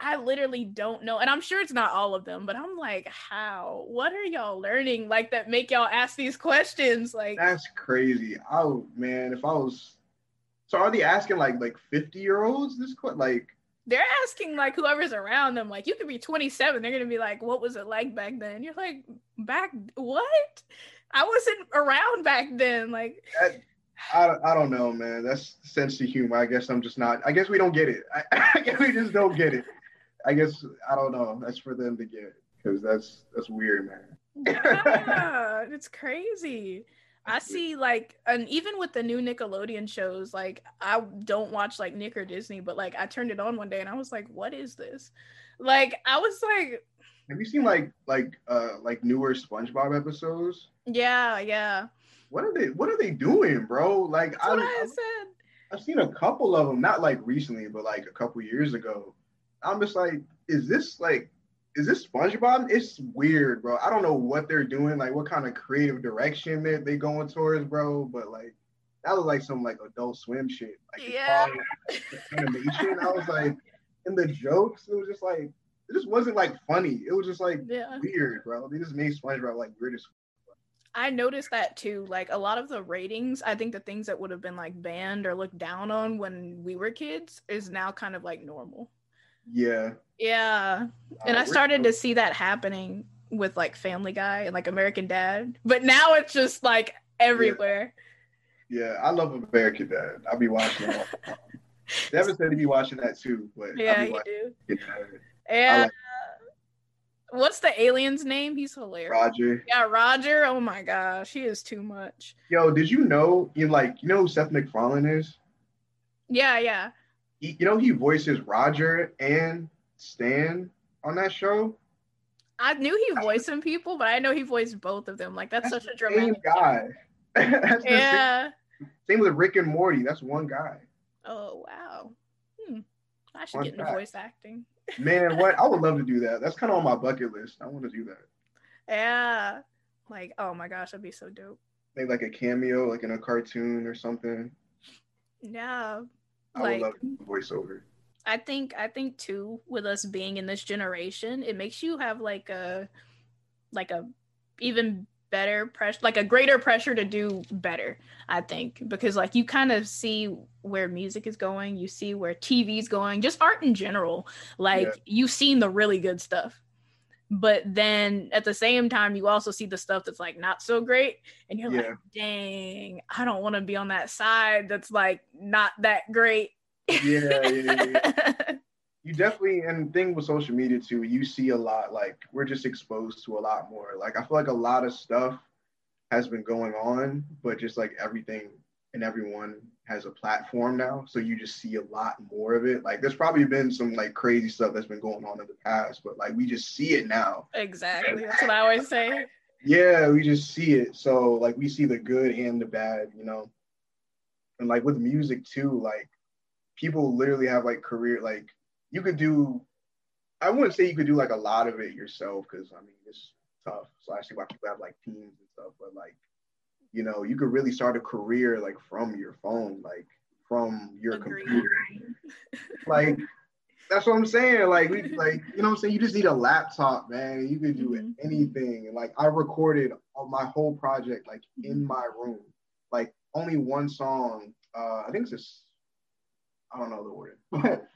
I literally don't know. And I'm sure it's not all of them, but I'm like, how? What are y'all learning? Like that make y'all ask these questions? Like that's crazy. Oh man, if I was, so are they asking like 50-year-olds this question? Like they're asking like whoever's around them. Like you could be 27. They're gonna be like, what was it like back then? You're like, back what? I wasn't around back then. Like that, I don't know, man. That's sense of humor. I guess I'm just not. I guess we don't get it. I guess we just don't get it. I guess I don't know. That's for them to get, because that's weird, man. Yeah, it's crazy. I see, like, and even with the new Nickelodeon shows, like, I don't watch like Nick or Disney, but like I turned it on one day and I was like, what is this? Like, I was like, have you seen like newer SpongeBob episodes? Yeah. What are they doing, bro? Like, that's what I said. I've seen a couple of them, not like recently, but like a couple years ago. I'm just like, is this SpongeBob? It's weird, bro. I don't know what they're doing, like what kind of creative direction they going towards, bro. But like, that was like some like Adult Swim shit. Like, yeah. Animation. I was like, and the jokes, it was just like, it just wasn't like funny. It was just like weird, bro. They just made SpongeBob like weird as fuck. I noticed that too. Like a lot of the ratings, I think the things that would have been like banned or looked down on when we were kids is now kind of like normal. Yeah. And I started to see that happening with like Family Guy and like American Dad, but now it's just like everywhere. Yeah, I love American Dad. I'll be watching it all the time. Devin said he'd be watching that too, but yeah, you do. Yeah. What's the alien's name? He's hilarious. Roger. Yeah, Roger. Oh my gosh, he is too much. Yo, did you know you know who Seth MacFarlane is? Yeah. You know, he voices Roger and Stan on that show. I knew he voiced some people, but I know he voiced both of them. Like, that's such a dramatic guy. That's same with Rick and Morty. That's one guy. Oh, wow. I should get into voice acting. Man, what? I would love to do that. That's kind of on my bucket list. I want to do that. Yeah. Like, oh my gosh, that'd be so dope. Maybe like a cameo, like in a cartoon or something. Yeah. I would love voiceover. I think too, with us being in this generation, it makes you have like a even better pressure, like a greater pressure to do better, I think, because like you kind of see where music is going, you see where TV's going, just art in general. Like you've seen the really good stuff, but then at the same time you also see the stuff that's like not so great, and you're like, dang, I don't want to be on that side that's like not that great. Yeah. You definitely, and the thing with social media too, you see a lot, like we're just exposed to a lot more. Like I feel like a lot of stuff has been going on, but just like everything and everyone has a platform now, so you just see a lot more of it. Like there's probably been some like crazy stuff that's been going on in the past, but like we just see it now. Exactly, that's what I always say. Yeah, we just see it. So like we see the good and the bad, you know. And like with music too, like people literally have like career, like you could do, I wouldn't say you could do like a lot of it yourself, because I mean it's tough, so I see why people have like teams and stuff, but like, you know, you could really start a career like from your phone, like from your computer. Like that's what I'm saying. Like you know what I'm saying? You just need a laptop, man. You could do anything. And like I recorded my whole project like in my room. Like only one song. I think it's just, I don't know the word, but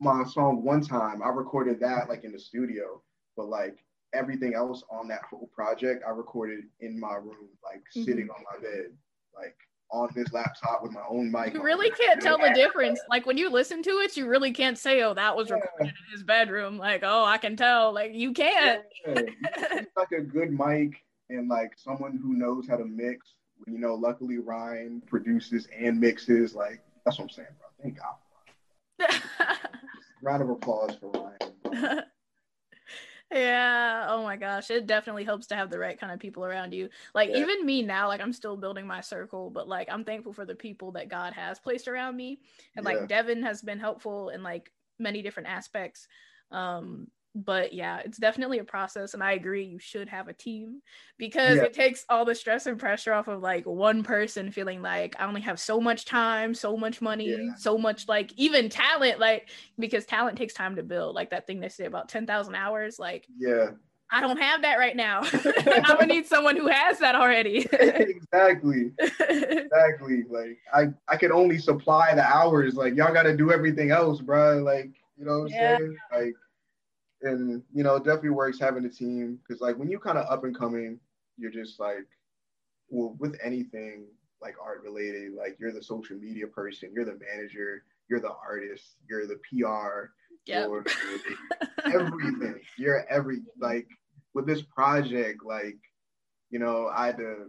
my song One Time, I recorded that like in the studio, but like everything else on that whole project I recorded in my room, like sitting on my bed, like on this laptop with my own mic. You really can't tell the difference. Like when you listen to it, you really can't say, oh, that was recorded in his bedroom. Like, oh, I can tell. Like you can't. It's like a good mic and like someone who knows how to mix. You know, luckily Ryan produces and mixes. Like that's what I'm saying, bro. Thank God. Round of applause for Ryan, bro. Yeah, oh my gosh, it definitely helps to have the right kind of people around you. Like even me now, like I'm still building my circle, but like I'm thankful for the people that God has placed around me. And like Devin has been helpful in like many different aspects, but yeah, it's definitely a process. And I agree, you should have a team, because it takes all the stress and pressure off of like one person feeling like I only have so much time, so much money, so much like even talent, like because talent takes time to build. Like that thing they say about 10,000 hours, like I don't have that right now. I'm gonna need someone who has that already. Exactly. Like I could only supply the hours. Like y'all gotta do everything else, bro. Like, you know what I'm saying? Like, and, you know, it definitely works having a team, because, like, when you kind of up and coming, you're just, like, well, with anything, like art related, like you're the social media person, you're the manager, you're the artist, you're the PR, yep. You're everything. You're every, like with this project, like, you know, I had to,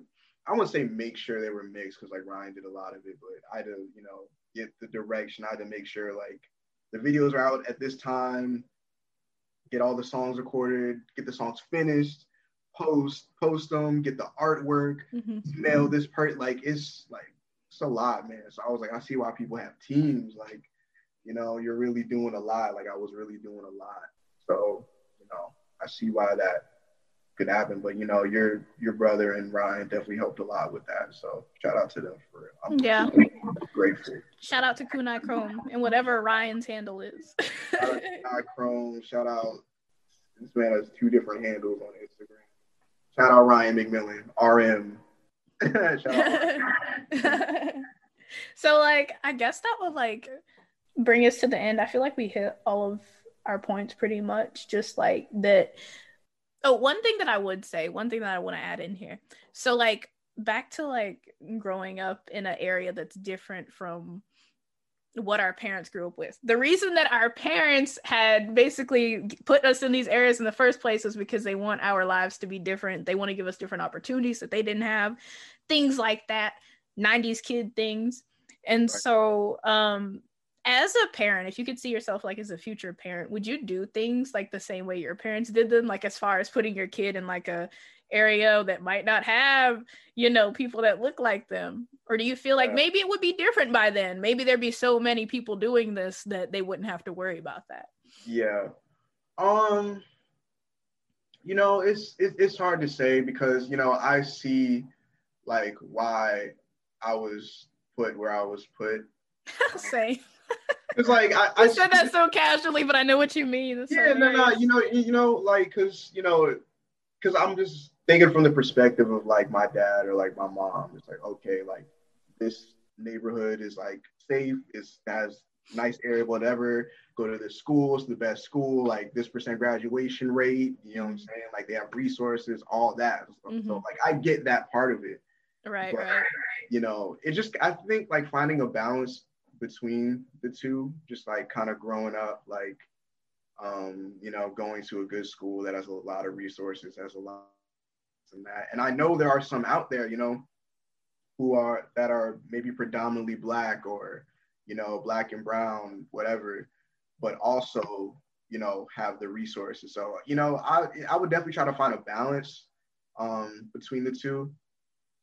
I wouldn't say make sure they were mixed because like Ryan did a lot of it, but I had to, you know, get the direction. I had to make sure like the videos are out at this time, get all the songs recorded, get the songs finished, post them, get the artwork, mail this part. Like it's a lot, man. So I was like, I see why people have teams. Like, you know, you're really doing a lot. Like I was really doing a lot. So, you know, I see why that could happen. But you know, your brother and Ryan definitely helped a lot with that. So shout out to them for real. I'm grateful. Shout out to Kunai Chrome and whatever Ryan's handle is. Shout out to Kunai Chrome. Shout out, this man has 2 different handles on Instagram. Shout out Ryan McMillan, RM. Shout out. So like I guess that would like bring us to the end. I feel like we hit all of our points pretty much, just like that. Oh, one thing that I want to add in here. So like back to like growing up in an area that's different from what our parents grew up with. The reason that our parents had basically put us in these areas in the first place was because they want our lives to be different. They want to give us different opportunities that they didn't have, things like that, 90s kid things. And so, as a parent, if you could see yourself like as a future parent, would you do things like the same way your parents did them? Like as far as putting your kid in like a area that might not have, you know, people that look like them? Or do you feel like maybe it would be different by then? Maybe there'd be so many people doing this that they wouldn't have to worry about that. Yeah. You know, it's hard to say because, you know, I see like why I was put where I was put. Same. It's like I said that so casually, but I know what you mean. It's you know, like, cause I'm just thinking from the perspective of like my dad or like my mom. It's like, okay, like this neighborhood is like safe, it's has nice area, whatever. Go to this school, it's the best school. Like this % graduation rate, you know what I'm saying? Like they have resources, all that. So like I get that part of it. Right, but, right. You know, it just I think like finding a balance between the two, just like kind of growing up, like, you know, going to a good school that has a lot of resources, has a lot and that. And I know there are some out there, you know, who are that are maybe predominantly Black or, you know, Black and brown, whatever, but also, you know, have the resources. So, you know, I would definitely try to find a balance between the two.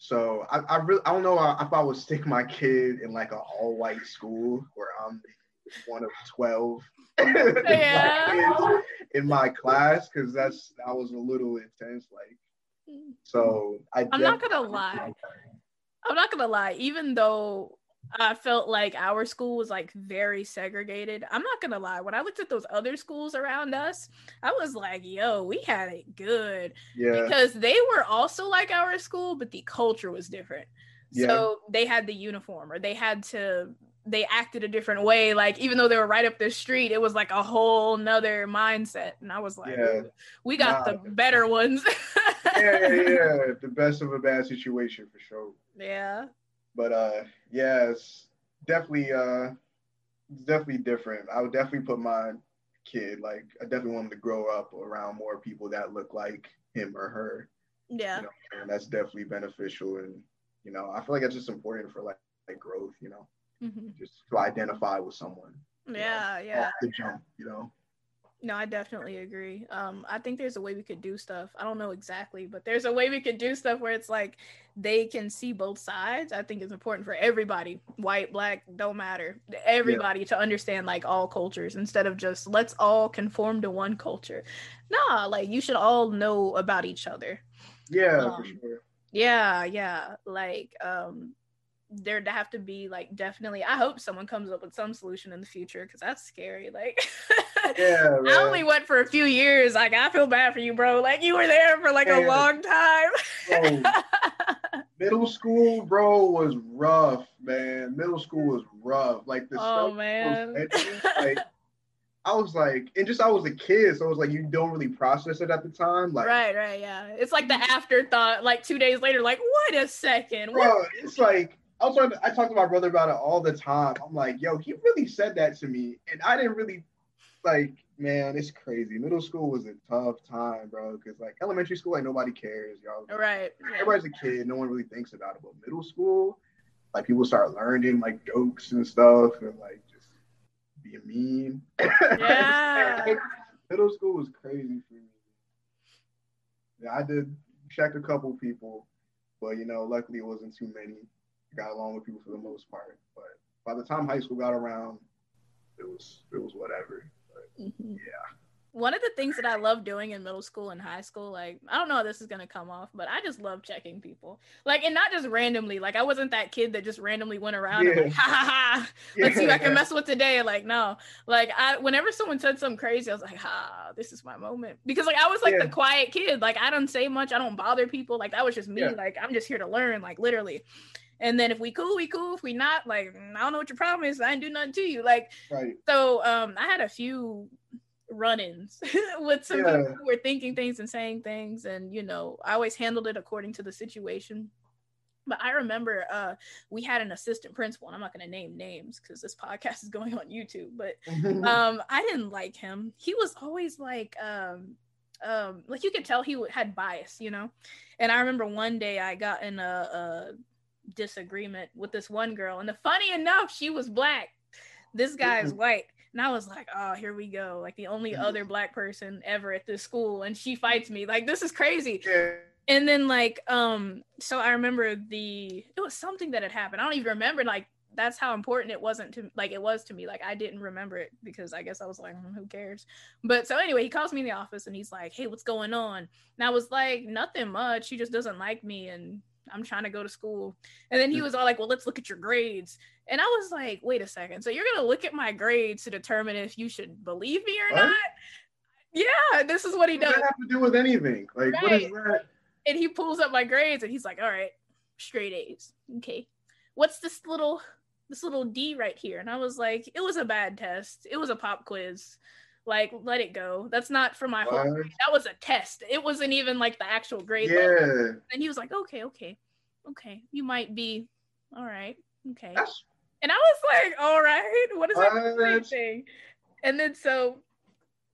So I really, I don't know if I would stick my kid in like an all white school where I'm one of 12 kids in my class, because that was a little intense. Like, so I'm not gonna lie. Even though I felt like our school was like very segregated, I'm not gonna lie, when I looked at those other schools around us, I was like, yo, we had it good. Yeah. Because they were also like our school, but the culture was different. Yeah. So they had the uniform, or they acted a different way. Like even though they were right up the street, it was like a whole nother mindset. And I was like, we got the better ones. Yeah. The best of a bad situation for sure. Yeah. But it's definitely different. I would definitely put my kid, like, I definitely want him to grow up around more people that look like him or her. Yeah. You know, and that's definitely beneficial. And, you know, I feel like that's just important for, like growth, you know, just to identify with someone. Yeah, you know, off the jump, you know. No, I definitely agree. I think there's a way we could do stuff. I don't know exactly, but there's a way we could do stuff where it's like they can see both sides. I think it's important for everybody, white, Black, don't matter, everybody to understand like all cultures, instead of just let's all conform to one culture. Nah, like you should all know about each other. Yeah, for sure. Yeah. Like, there'd have to be like, definitely, I hope someone comes up with some solution in the future, because that's scary. Like, I only went for a few years. Like, I feel bad for you, bro. Like, you were there for like a long time. Bro, middle school, bro, was rough, man. Middle school was rough. Like, I was like, and just I was a kid, so it was like you don't really process it at the time. Like, right, yeah. It's like the afterthought. Like 2 days later, like, wait a second, bro. It's like, I talk to my brother about it all the time. I'm like, yo, he really said that to me. And I didn't really, like, man, it's crazy. Middle school was a tough time, bro. Because, like, elementary school, like, nobody cares, y'all. Right. Everybody's a kid. No one really thinks about it. But middle school, like, people start learning, like, jokes and stuff. And, like, just being mean. Yeah. Like, middle school was crazy for me. Yeah, I did check a couple people. But, you know, luckily it wasn't too many. Got along with people for the most part, but by the time high school got around, it was whatever. But, mm-hmm. Yeah. One of the things that I love doing in middle school and high school, like, I don't know how this is going to come off, but I just love checking people. Like, and not just randomly. Like, I wasn't that kid that just randomly went around and like, ha, ha, ha, let's see what I can mess with today. Like, no. Like, whenever someone said something crazy, I was like, ah, this is my moment. Because, like, I was, like, the quiet kid. Like, I don't say much. I don't bother people. Like, that was just me. Yeah. Like, I'm just here to learn, like, literally. And then if we cool, we cool. If we not, like, I don't know what your problem is. I didn't do nothing to you. Like, right. So I had a few run-ins with some people who were thinking things and saying things. And, you know, I always handled it according to the situation. But I remember we had an assistant principal, and I'm not going to name names because this podcast is going on YouTube. But I didn't like him. He was always like you could tell he had bias, you know. And I remember one day I got in a disagreement with this one girl, and the funny enough, she was black, this guy is white, and I was like, oh, here we go, like the only other black person ever at this school, and she fights me, like, this is crazy. And then, like, so I remember it was something that had happened. I don't even remember, like, that's how important it wasn't to, like, it was to me. Like, I didn't remember it because I guess I was like, who cares? But so anyway, he calls me in the office and he's like, hey, what's going on? And I was like, nothing much, she just doesn't like me and I'm trying to go to school. And then he was all like, well, let's look at your grades. And I was like, wait a second. So you're going to look at my grades to determine if you should believe me or not? Yeah, this is what he does. What does that have to do with anything? Like, right. What is that? And he pulls up my grades and he's like, all right, straight A's. Okay. What's this little D right here? And I was like, it was a bad test. It was a pop quiz. Like, let it go. That's not for my whole grade. That was a test. It wasn't even like the actual grade level. And he was like, okay, you might be all right, okay. And I was like, all right, what is that thing? And then so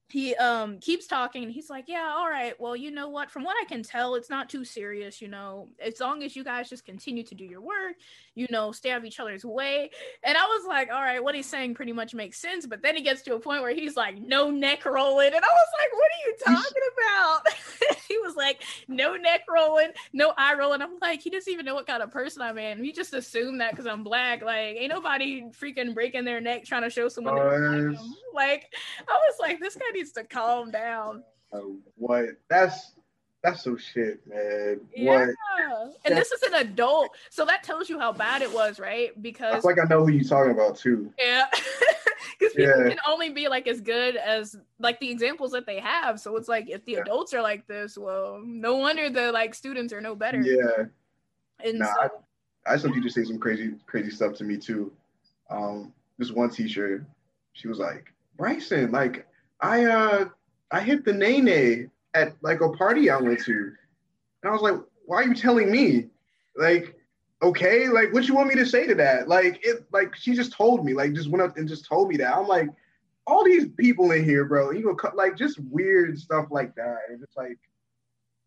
he keeps talking and he's like, yeah, all right, well, you know what, from what I can tell, it's not too serious, you know, as long as you guys just continue to do your work, you know, stay out of each other's way. And I was like, all right, what he's saying pretty much makes sense. But then he gets to a point where he's like, no neck rolling, and I was like, what are you talking about? He was like, no neck rolling, no eye rolling. I'm like, he doesn't even know what kind of person I'm in. He just assumed that because I'm black, like, ain't nobody freaking breaking their neck trying to show someone that. Like, I was like, this guy needs to calm down. What? That's some shit, man. Yeah. What? And this is an adult, so that tells you how bad it was, right? Because I know who you're talking about too. Yeah. Because people can only be like as good as like the examples that they have. So it's like, if the adults are like this, well, no wonder the like students are no better. Yeah. And I saw teachers say some crazy stuff to me too. This one teacher, she was like, Bryson, like, I hit the nene at like a party I went to, and I was like, why are you telling me? Like, okay, like, what you want me to say to that? Like, she just told me, like, just went up and just told me that. I'm like, all these people in here, bro, you gonna cut, like, just weird stuff like that. And it's like,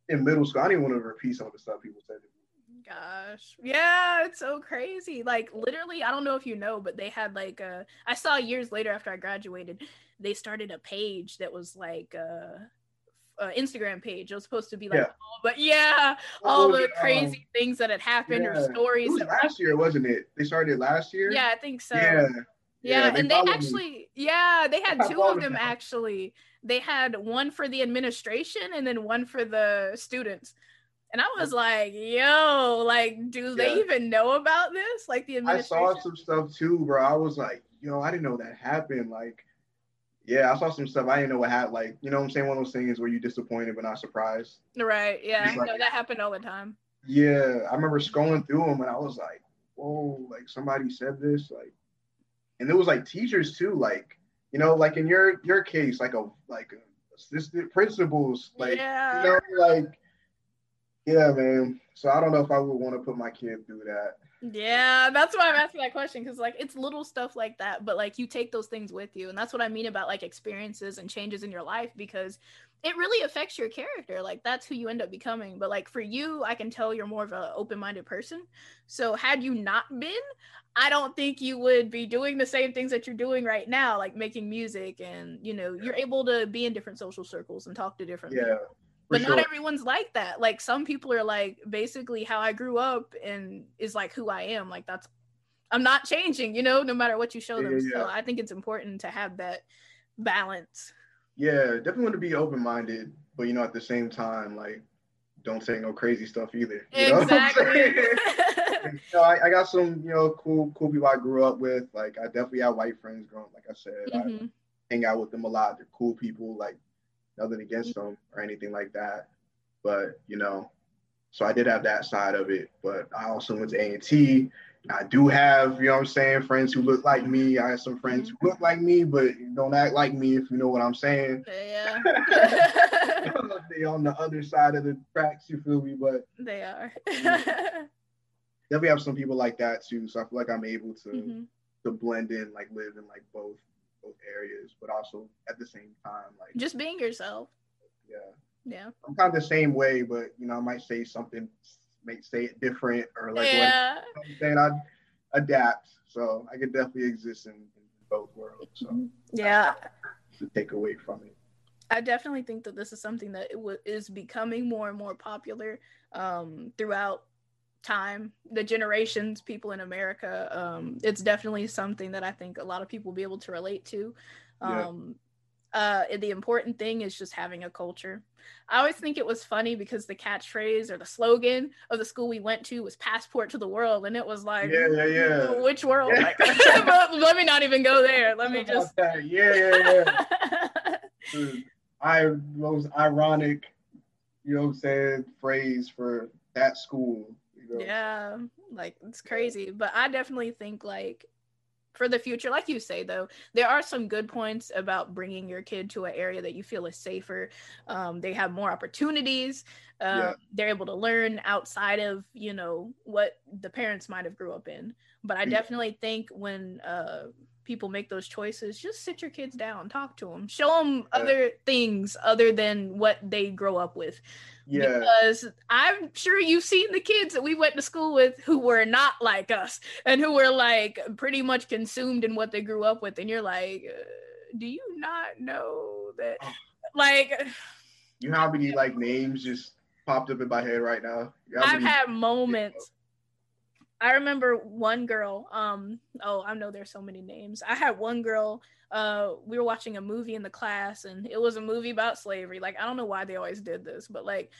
in middle school, I didn't want to repeat some of the stuff people said to me. Gosh, yeah, it's so crazy. Like, literally, I don't know if you know, but they had like I saw years later after I graduated, they started a page that was like an Instagram page. It was supposed to be like, all the crazy things that had happened or stories. It was last year, wasn't it? They started last year. Yeah, I think so. Yeah, and they actually, they had two of them actually. They had one for the administration and then one for the students. And I was like, yo, like, do they even know about this? Like, the administration? I saw some stuff too, bro. I was like, yo, I didn't know that happened. Like, yeah, I saw some stuff. I didn't know what happened. Like, you know what I'm saying? One of those things where you're disappointed but not surprised. Right. Yeah. Like, no, that happened all the time. Yeah. I remember scrolling through them and I was like, whoa, like, somebody said this. Like, and it was like teachers too. Like, you know, like in your case, like a assistant principals, like, you know, like, yeah, man. So I don't know if I would want to put my kid through that. Yeah, that's why I'm asking that question, because like it's little stuff like that, but like you take those things with you, and that's what I mean about like experiences and changes in your life, because it really affects your character. Like that's who you end up becoming. But like for you, I can tell you're more of an open-minded person, so had you not been, I don't think you would be doing the same things that you're doing right now, like making music, and you know, you're able to be in different social circles and talk to different people. But not everyone's like that. Like some people are like, basically how I grew up and is like who I am. Like that's, I'm not changing, you know, no matter what you show them. So I think it's important to have that balance. Yeah, definitely want to be open-minded, but you know, at the same time, like don't say no crazy stuff either. You exactly. Know you know, I got some, you know, cool people I grew up with. Like I definitely had white friends growing up, like I said. Mm-hmm. I hang out with them a lot. They're cool people, like nothing against them or anything like that, but you know, so I did have that side of it. But I also went to A&T. I do have, you know what I'm saying, friends who look like me. I have some friends who look like me but don't act like me, if you know what I'm saying. Yeah. They on the other side of the tracks, you feel me? But they are. Then we have some people like that too, so I feel like I'm able to blend in, like live in like both areas, but also at the same time, like just being yourself. Yeah I'm kind of the same way, but you know, I might say something, may say it different, or like then I adapt, so I could definitely exist in both worlds. So yeah, to take away from it, I definitely think that this is something that is becoming more and more popular throughout time, the generations, people in America. It's definitely something that I think a lot of people will be able to relate to. The important thing is just having a culture. I always think it was funny because the catchphrase or the slogan of the school we went to was "Passport to the World," and it was like, which world? Yeah. Like, let me not even go there. Let me just Dude, most ironic, you know what I'm saying, phrase for that school. Yeah, like it's crazy. But I definitely think, like, for the future, like you say, though, there are some good points about bringing your kid to an area that you feel is safer. They have more opportunities. They're able to learn outside of, you know, what the parents might have grew up in. But I definitely think when people make those choices, just sit your kids down, talk to them, show them other things other than what they grow up with. Yeah. Because I'm sure you've seen the kids that we went to school with who were not like us and who were like pretty much consumed in what they grew up with. And you're like, do you not know that? Like, you know how many like names just popped up in my head right now? I've had moments. I remember one girl, I know there's so many names. I had one girl, we were watching a movie in the class, and it was a movie about slavery. Like, I don't know why they always did this, but like,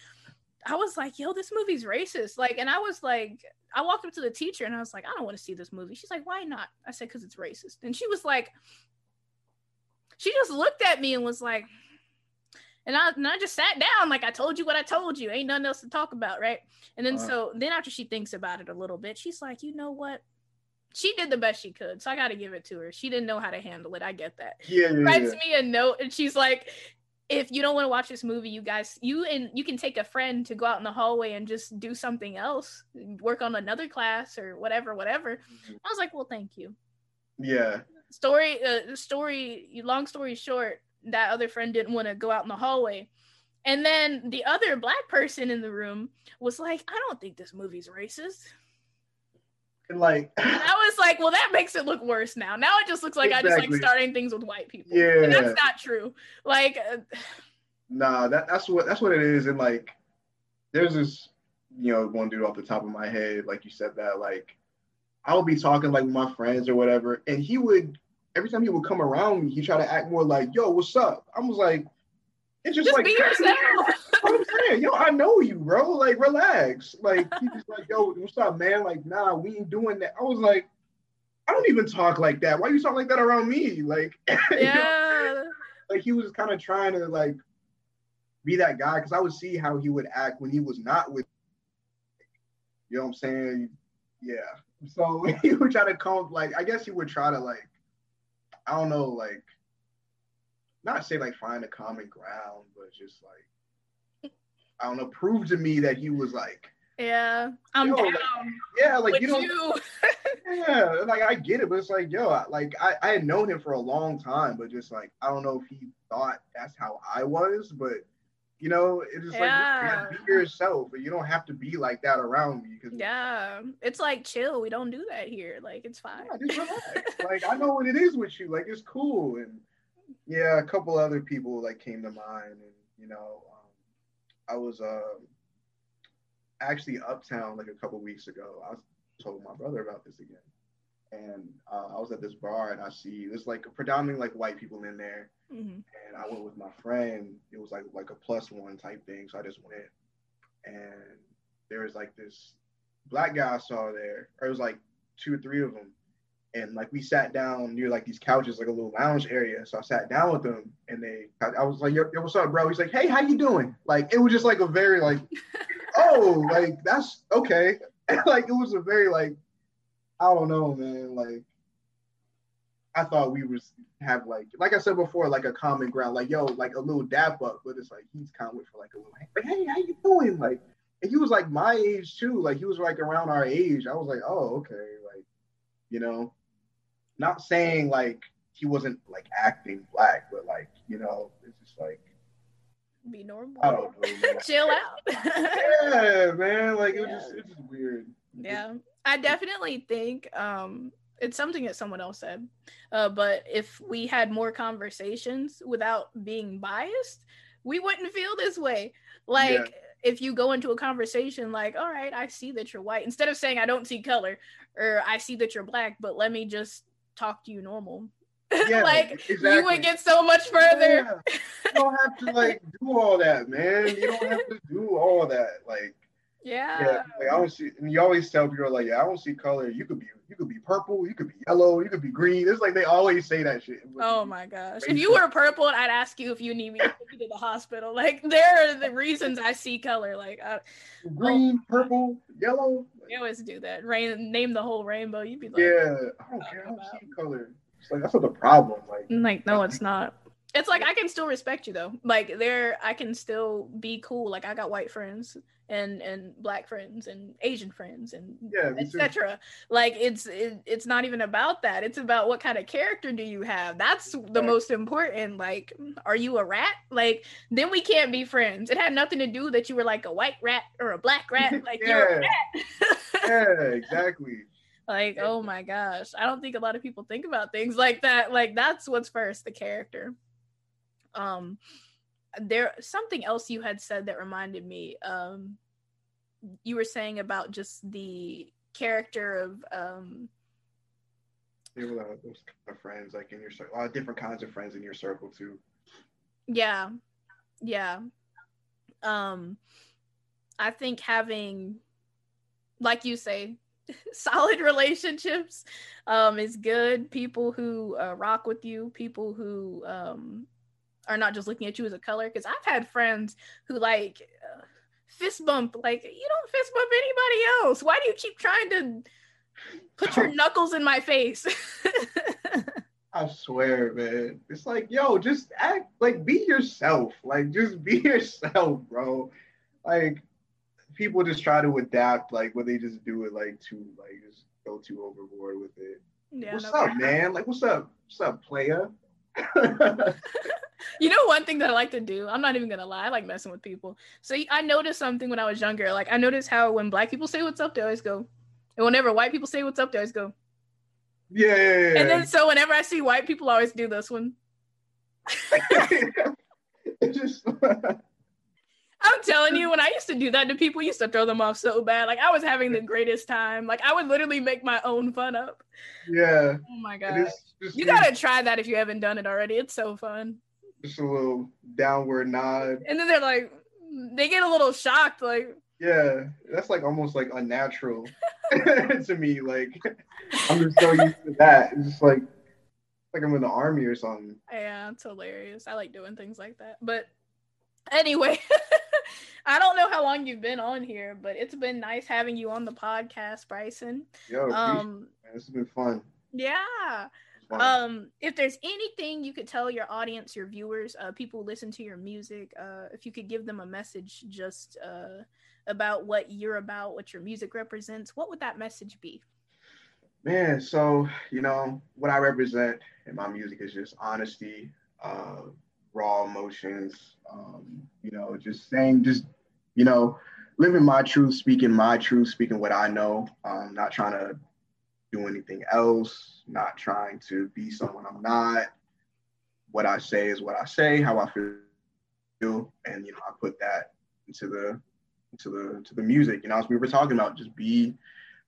I was like, yo, this movie's racist. Like, and I was like, I walked up to the teacher and I was like, I don't want to see this movie. She's like, why not? I said, 'cause it's racist. And she was like, she just looked at me and was like, and I just sat down, like, I told you what I told you. Ain't nothing else to talk about, right? And then so after she thinks about it a little bit, she's like, you know what? She did the best she could, so I got to give it to her. She didn't know how to handle it. I get that. Writes me a note, and she's like, if you don't want to watch this movie, you can take a friend to go out in the hallway and just do something else, work on another class or whatever. Mm-hmm. I was like, well, thank you. Yeah. Long story short, that other friend didn't want to go out in the hallway, and then the other black person in the room was like, I don't think this movie's racist. And like, and I was like, well, that makes it look worse now it just looks like I just like starting things with white people. Yeah, and that's not true. Like, nah, that's what it is. And like, there's this, you know, one dude off the top of my head, like you said that, like, I would be talking like with my friends or whatever, and he would, every time he would come around me, he tried to act more like, yo, what's up? I was like, it's just like, be yourself. I'm saying, yo, I know you, bro. Like, relax. Like, he was like, yo, what's up, man? Like, nah, we ain't doing that. I was like, I don't even talk like that. Why you talk like that around me? Like, you know, like he was kind of trying to like be that guy, because I would see how he would act when he was not with me. You know what I'm saying? Yeah. So he would try to come, like, I guess he would try to like, I don't know, like, not say like find a common ground, but just like, I don't know, prove to me that he was like Yeah, I'm down. Yeah, like, you know, yeah, like, I get it, but it's like, yo, like, I had known him for a long time, but just, like, I don't know if he thought that's how I was, but, you know, it's just, like, be yourself, but you don't have to be like that around me. Cause, yeah, it's, like, chill, we don't do that here, like, it's fine. Yeah, just relax. Like, I know what it is with you, like, it's cool, and, yeah, a couple other people, like, came to mind, and, you know, I was, actually uptown like a couple weeks ago. I told my brother about this again, and I was at this bar and I see there's like a predominantly like white people in there, and I went with my friend. It was like a plus one type thing, so I just went, and there was like this black guy I saw there, or it was like two or three of them, and like we sat down near like these couches, like a little lounge area. So I sat down with them, and I was like, yo, what's up, bro? He's like, hey, how you doing? Like, it was just like a very like oh, like, that's okay. Like, it was a very, like, I don't know, man. Like, I thought we was have, like I said before, like a common ground, like, yo, like a little dap up, but it's like, he's kind of with for like a little, like, hey, how you doing? Like, and he was like my age too. Like, he was like around our age. I was like, oh, okay. Like, you know, not saying like he wasn't like acting black, but like, you know, it's just like, be normal. I don't know, chill out. Yeah, man. Like, yeah. It was just weird. Yeah, I definitely think it's something that someone else said. But if we had more conversations without being biased, we wouldn't feel this way. Like, yeah. If you go into a conversation like, all right, I see that you're white, instead of saying I don't see color, or I see that you're black, but let me just talk to you normal. Yeah, like, exactly. You would get so much further. Yeah. You don't have to like do all that, man. You don't have to do all that. Like, yeah. Like, I don't see, and you always tell people like, yeah, I don't see color. You could be purple, you could be yellow, you could be green. It's like they always say that shit. Oh my gosh. If you were purple, I'd ask you if you need me to take you to the hospital. Like, there are the reasons I see color. Like, green, purple, yellow. They always do that. Name the whole rainbow. You'd be like, yeah, I don't care. I don't see color. It's like, that's not the problem. Like, no, it's not. It's like, I can still respect you though. Like, I can still be cool. Like, I got white friends and black friends and Asian friends and etc. Like, it's not even about that. It's about what kind of character do you have. That's the most important. Like, are you a rat? Like, then we can't be friends. It had nothing to do that you were like a white rat or a black rat. Like, you're a rat. Yeah, exactly. Like, oh my gosh, I don't think a lot of people think about things like that. Like, that's what's first, the character. There's something else you had said that reminded me. You were saying about just the character of there were those kind of friends like in your circle, a lot of different kinds of friends in your circle too. Yeah. I think having, like you say, solid relationships is good. People who rock with you, people who are not just looking at you as a color, because I've had friends who like fist bump. Like, you don't fist bump anybody else. Why do you keep trying to put your knuckles in my face? I swear, man, it's like, yo, just act like, be yourself. Like, just be yourself, bro. Like, people just try to adapt, like, where they just do it, like, too, like, just go too overboard with it. Yeah, what's up, man? Like, what's up? What's up, playa? You know, one thing that I like to do, I'm not even gonna lie, I like messing with people. So I noticed something when I was younger. Like, I noticed how when black people say what's up, they always go, and whenever white people say what's up, they always go, yeah. And then, so whenever I see white people, I always do this one. It's just... I'm telling you, when I used to do that to people, I used to throw them off so bad. Like, I was having the greatest time. Like, I would literally make my own fun up. Yeah. Oh my gosh. You gotta try that if you haven't done it already. It's so fun. Just a little downward nod. And then they're like, they get a little shocked. Like, yeah, that's like almost like unnatural to me. Like, I'm just so used to that. It's just like I'm in the army or something. Yeah, it's hilarious. I like doing things like that. But anyway, I don't know how long you've been on here, but it's been nice having you on the podcast, Bryson. Yo, this has been fun. Yeah. If there's anything you could tell your audience, your viewers, people who listen to your music, if you could give them a message, just about what you're about, what your music represents, what would that message be? Man, so, you know, what I represent in my music is just honesty, raw emotions, you know, just saying, just, you know, living my truth, speaking what I know, not trying to do anything else, not trying to be someone I'm not. What I say is what I say, how I feel, and, you know, I put that into the music. You know, as we were talking about, just be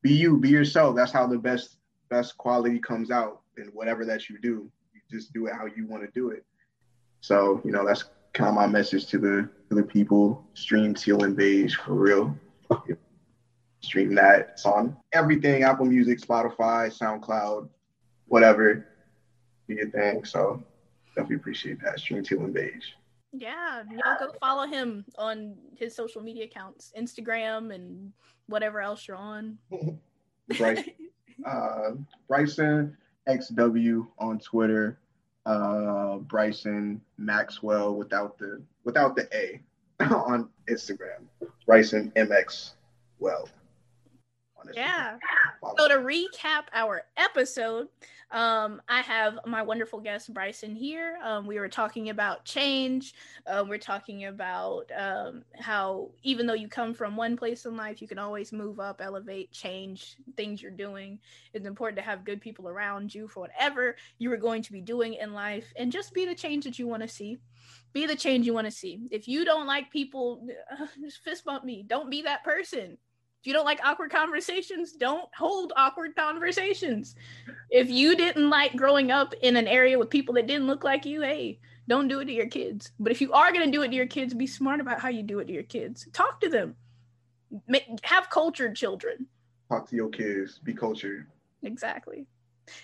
you, be yourself. That's how the best quality comes out in whatever that you do. You just do it how you want to do it. So, you know, that's kind of my message to the people. Stream Teal and Beige for real. Stream that. It's on everything: Apple Music, Spotify, SoundCloud, whatever. Do your thing. So definitely appreciate that. Stream Teal and Beige. Yeah, y'all go follow him on his social media accounts, Instagram and whatever else you're on. Bryson XW on Twitter, Bryson MXwell without the A on Instagram, Bryson MXwell. Yeah. So to recap our episode, I have my wonderful guest Bryson here. We were talking about change. We're talking about how even though you come from one place in life, you can always move up, elevate, change things you're doing. It's important to have good people around you for whatever you are going to be doing in life, and just be the change that you want to see. Be the change you want to see. If you don't like people, just fist bump me. Don't be that person. If you don't like awkward conversations, don't hold awkward conversations. If you didn't like growing up in an area with people that didn't look like you, hey, don't do it to your kids. But if you are going to do it to your kids, be smart about how you do it to your kids. Talk to them. Have cultured children. Talk to your kids. Be cultured. Exactly.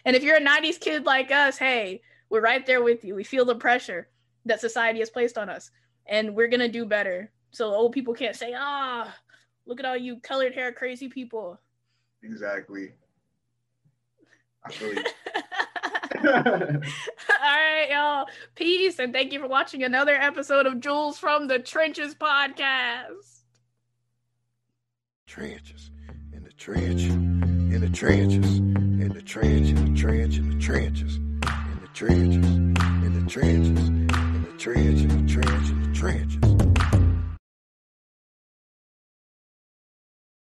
And if you're a 90s kid like us, hey, we're right there with you. We feel the pressure that society has placed on us. And we're going to do better. So old people can't say, look at all you colored hair crazy people. Exactly. I feel you. All right, y'all. Peace, and thank you for watching another episode of Jewels from the Trenches podcast. Trenches, in the trench, in the trenches, in the trench, in the trench, in the trenches, in the trenches, in the trenches, in the trench, in the trenches.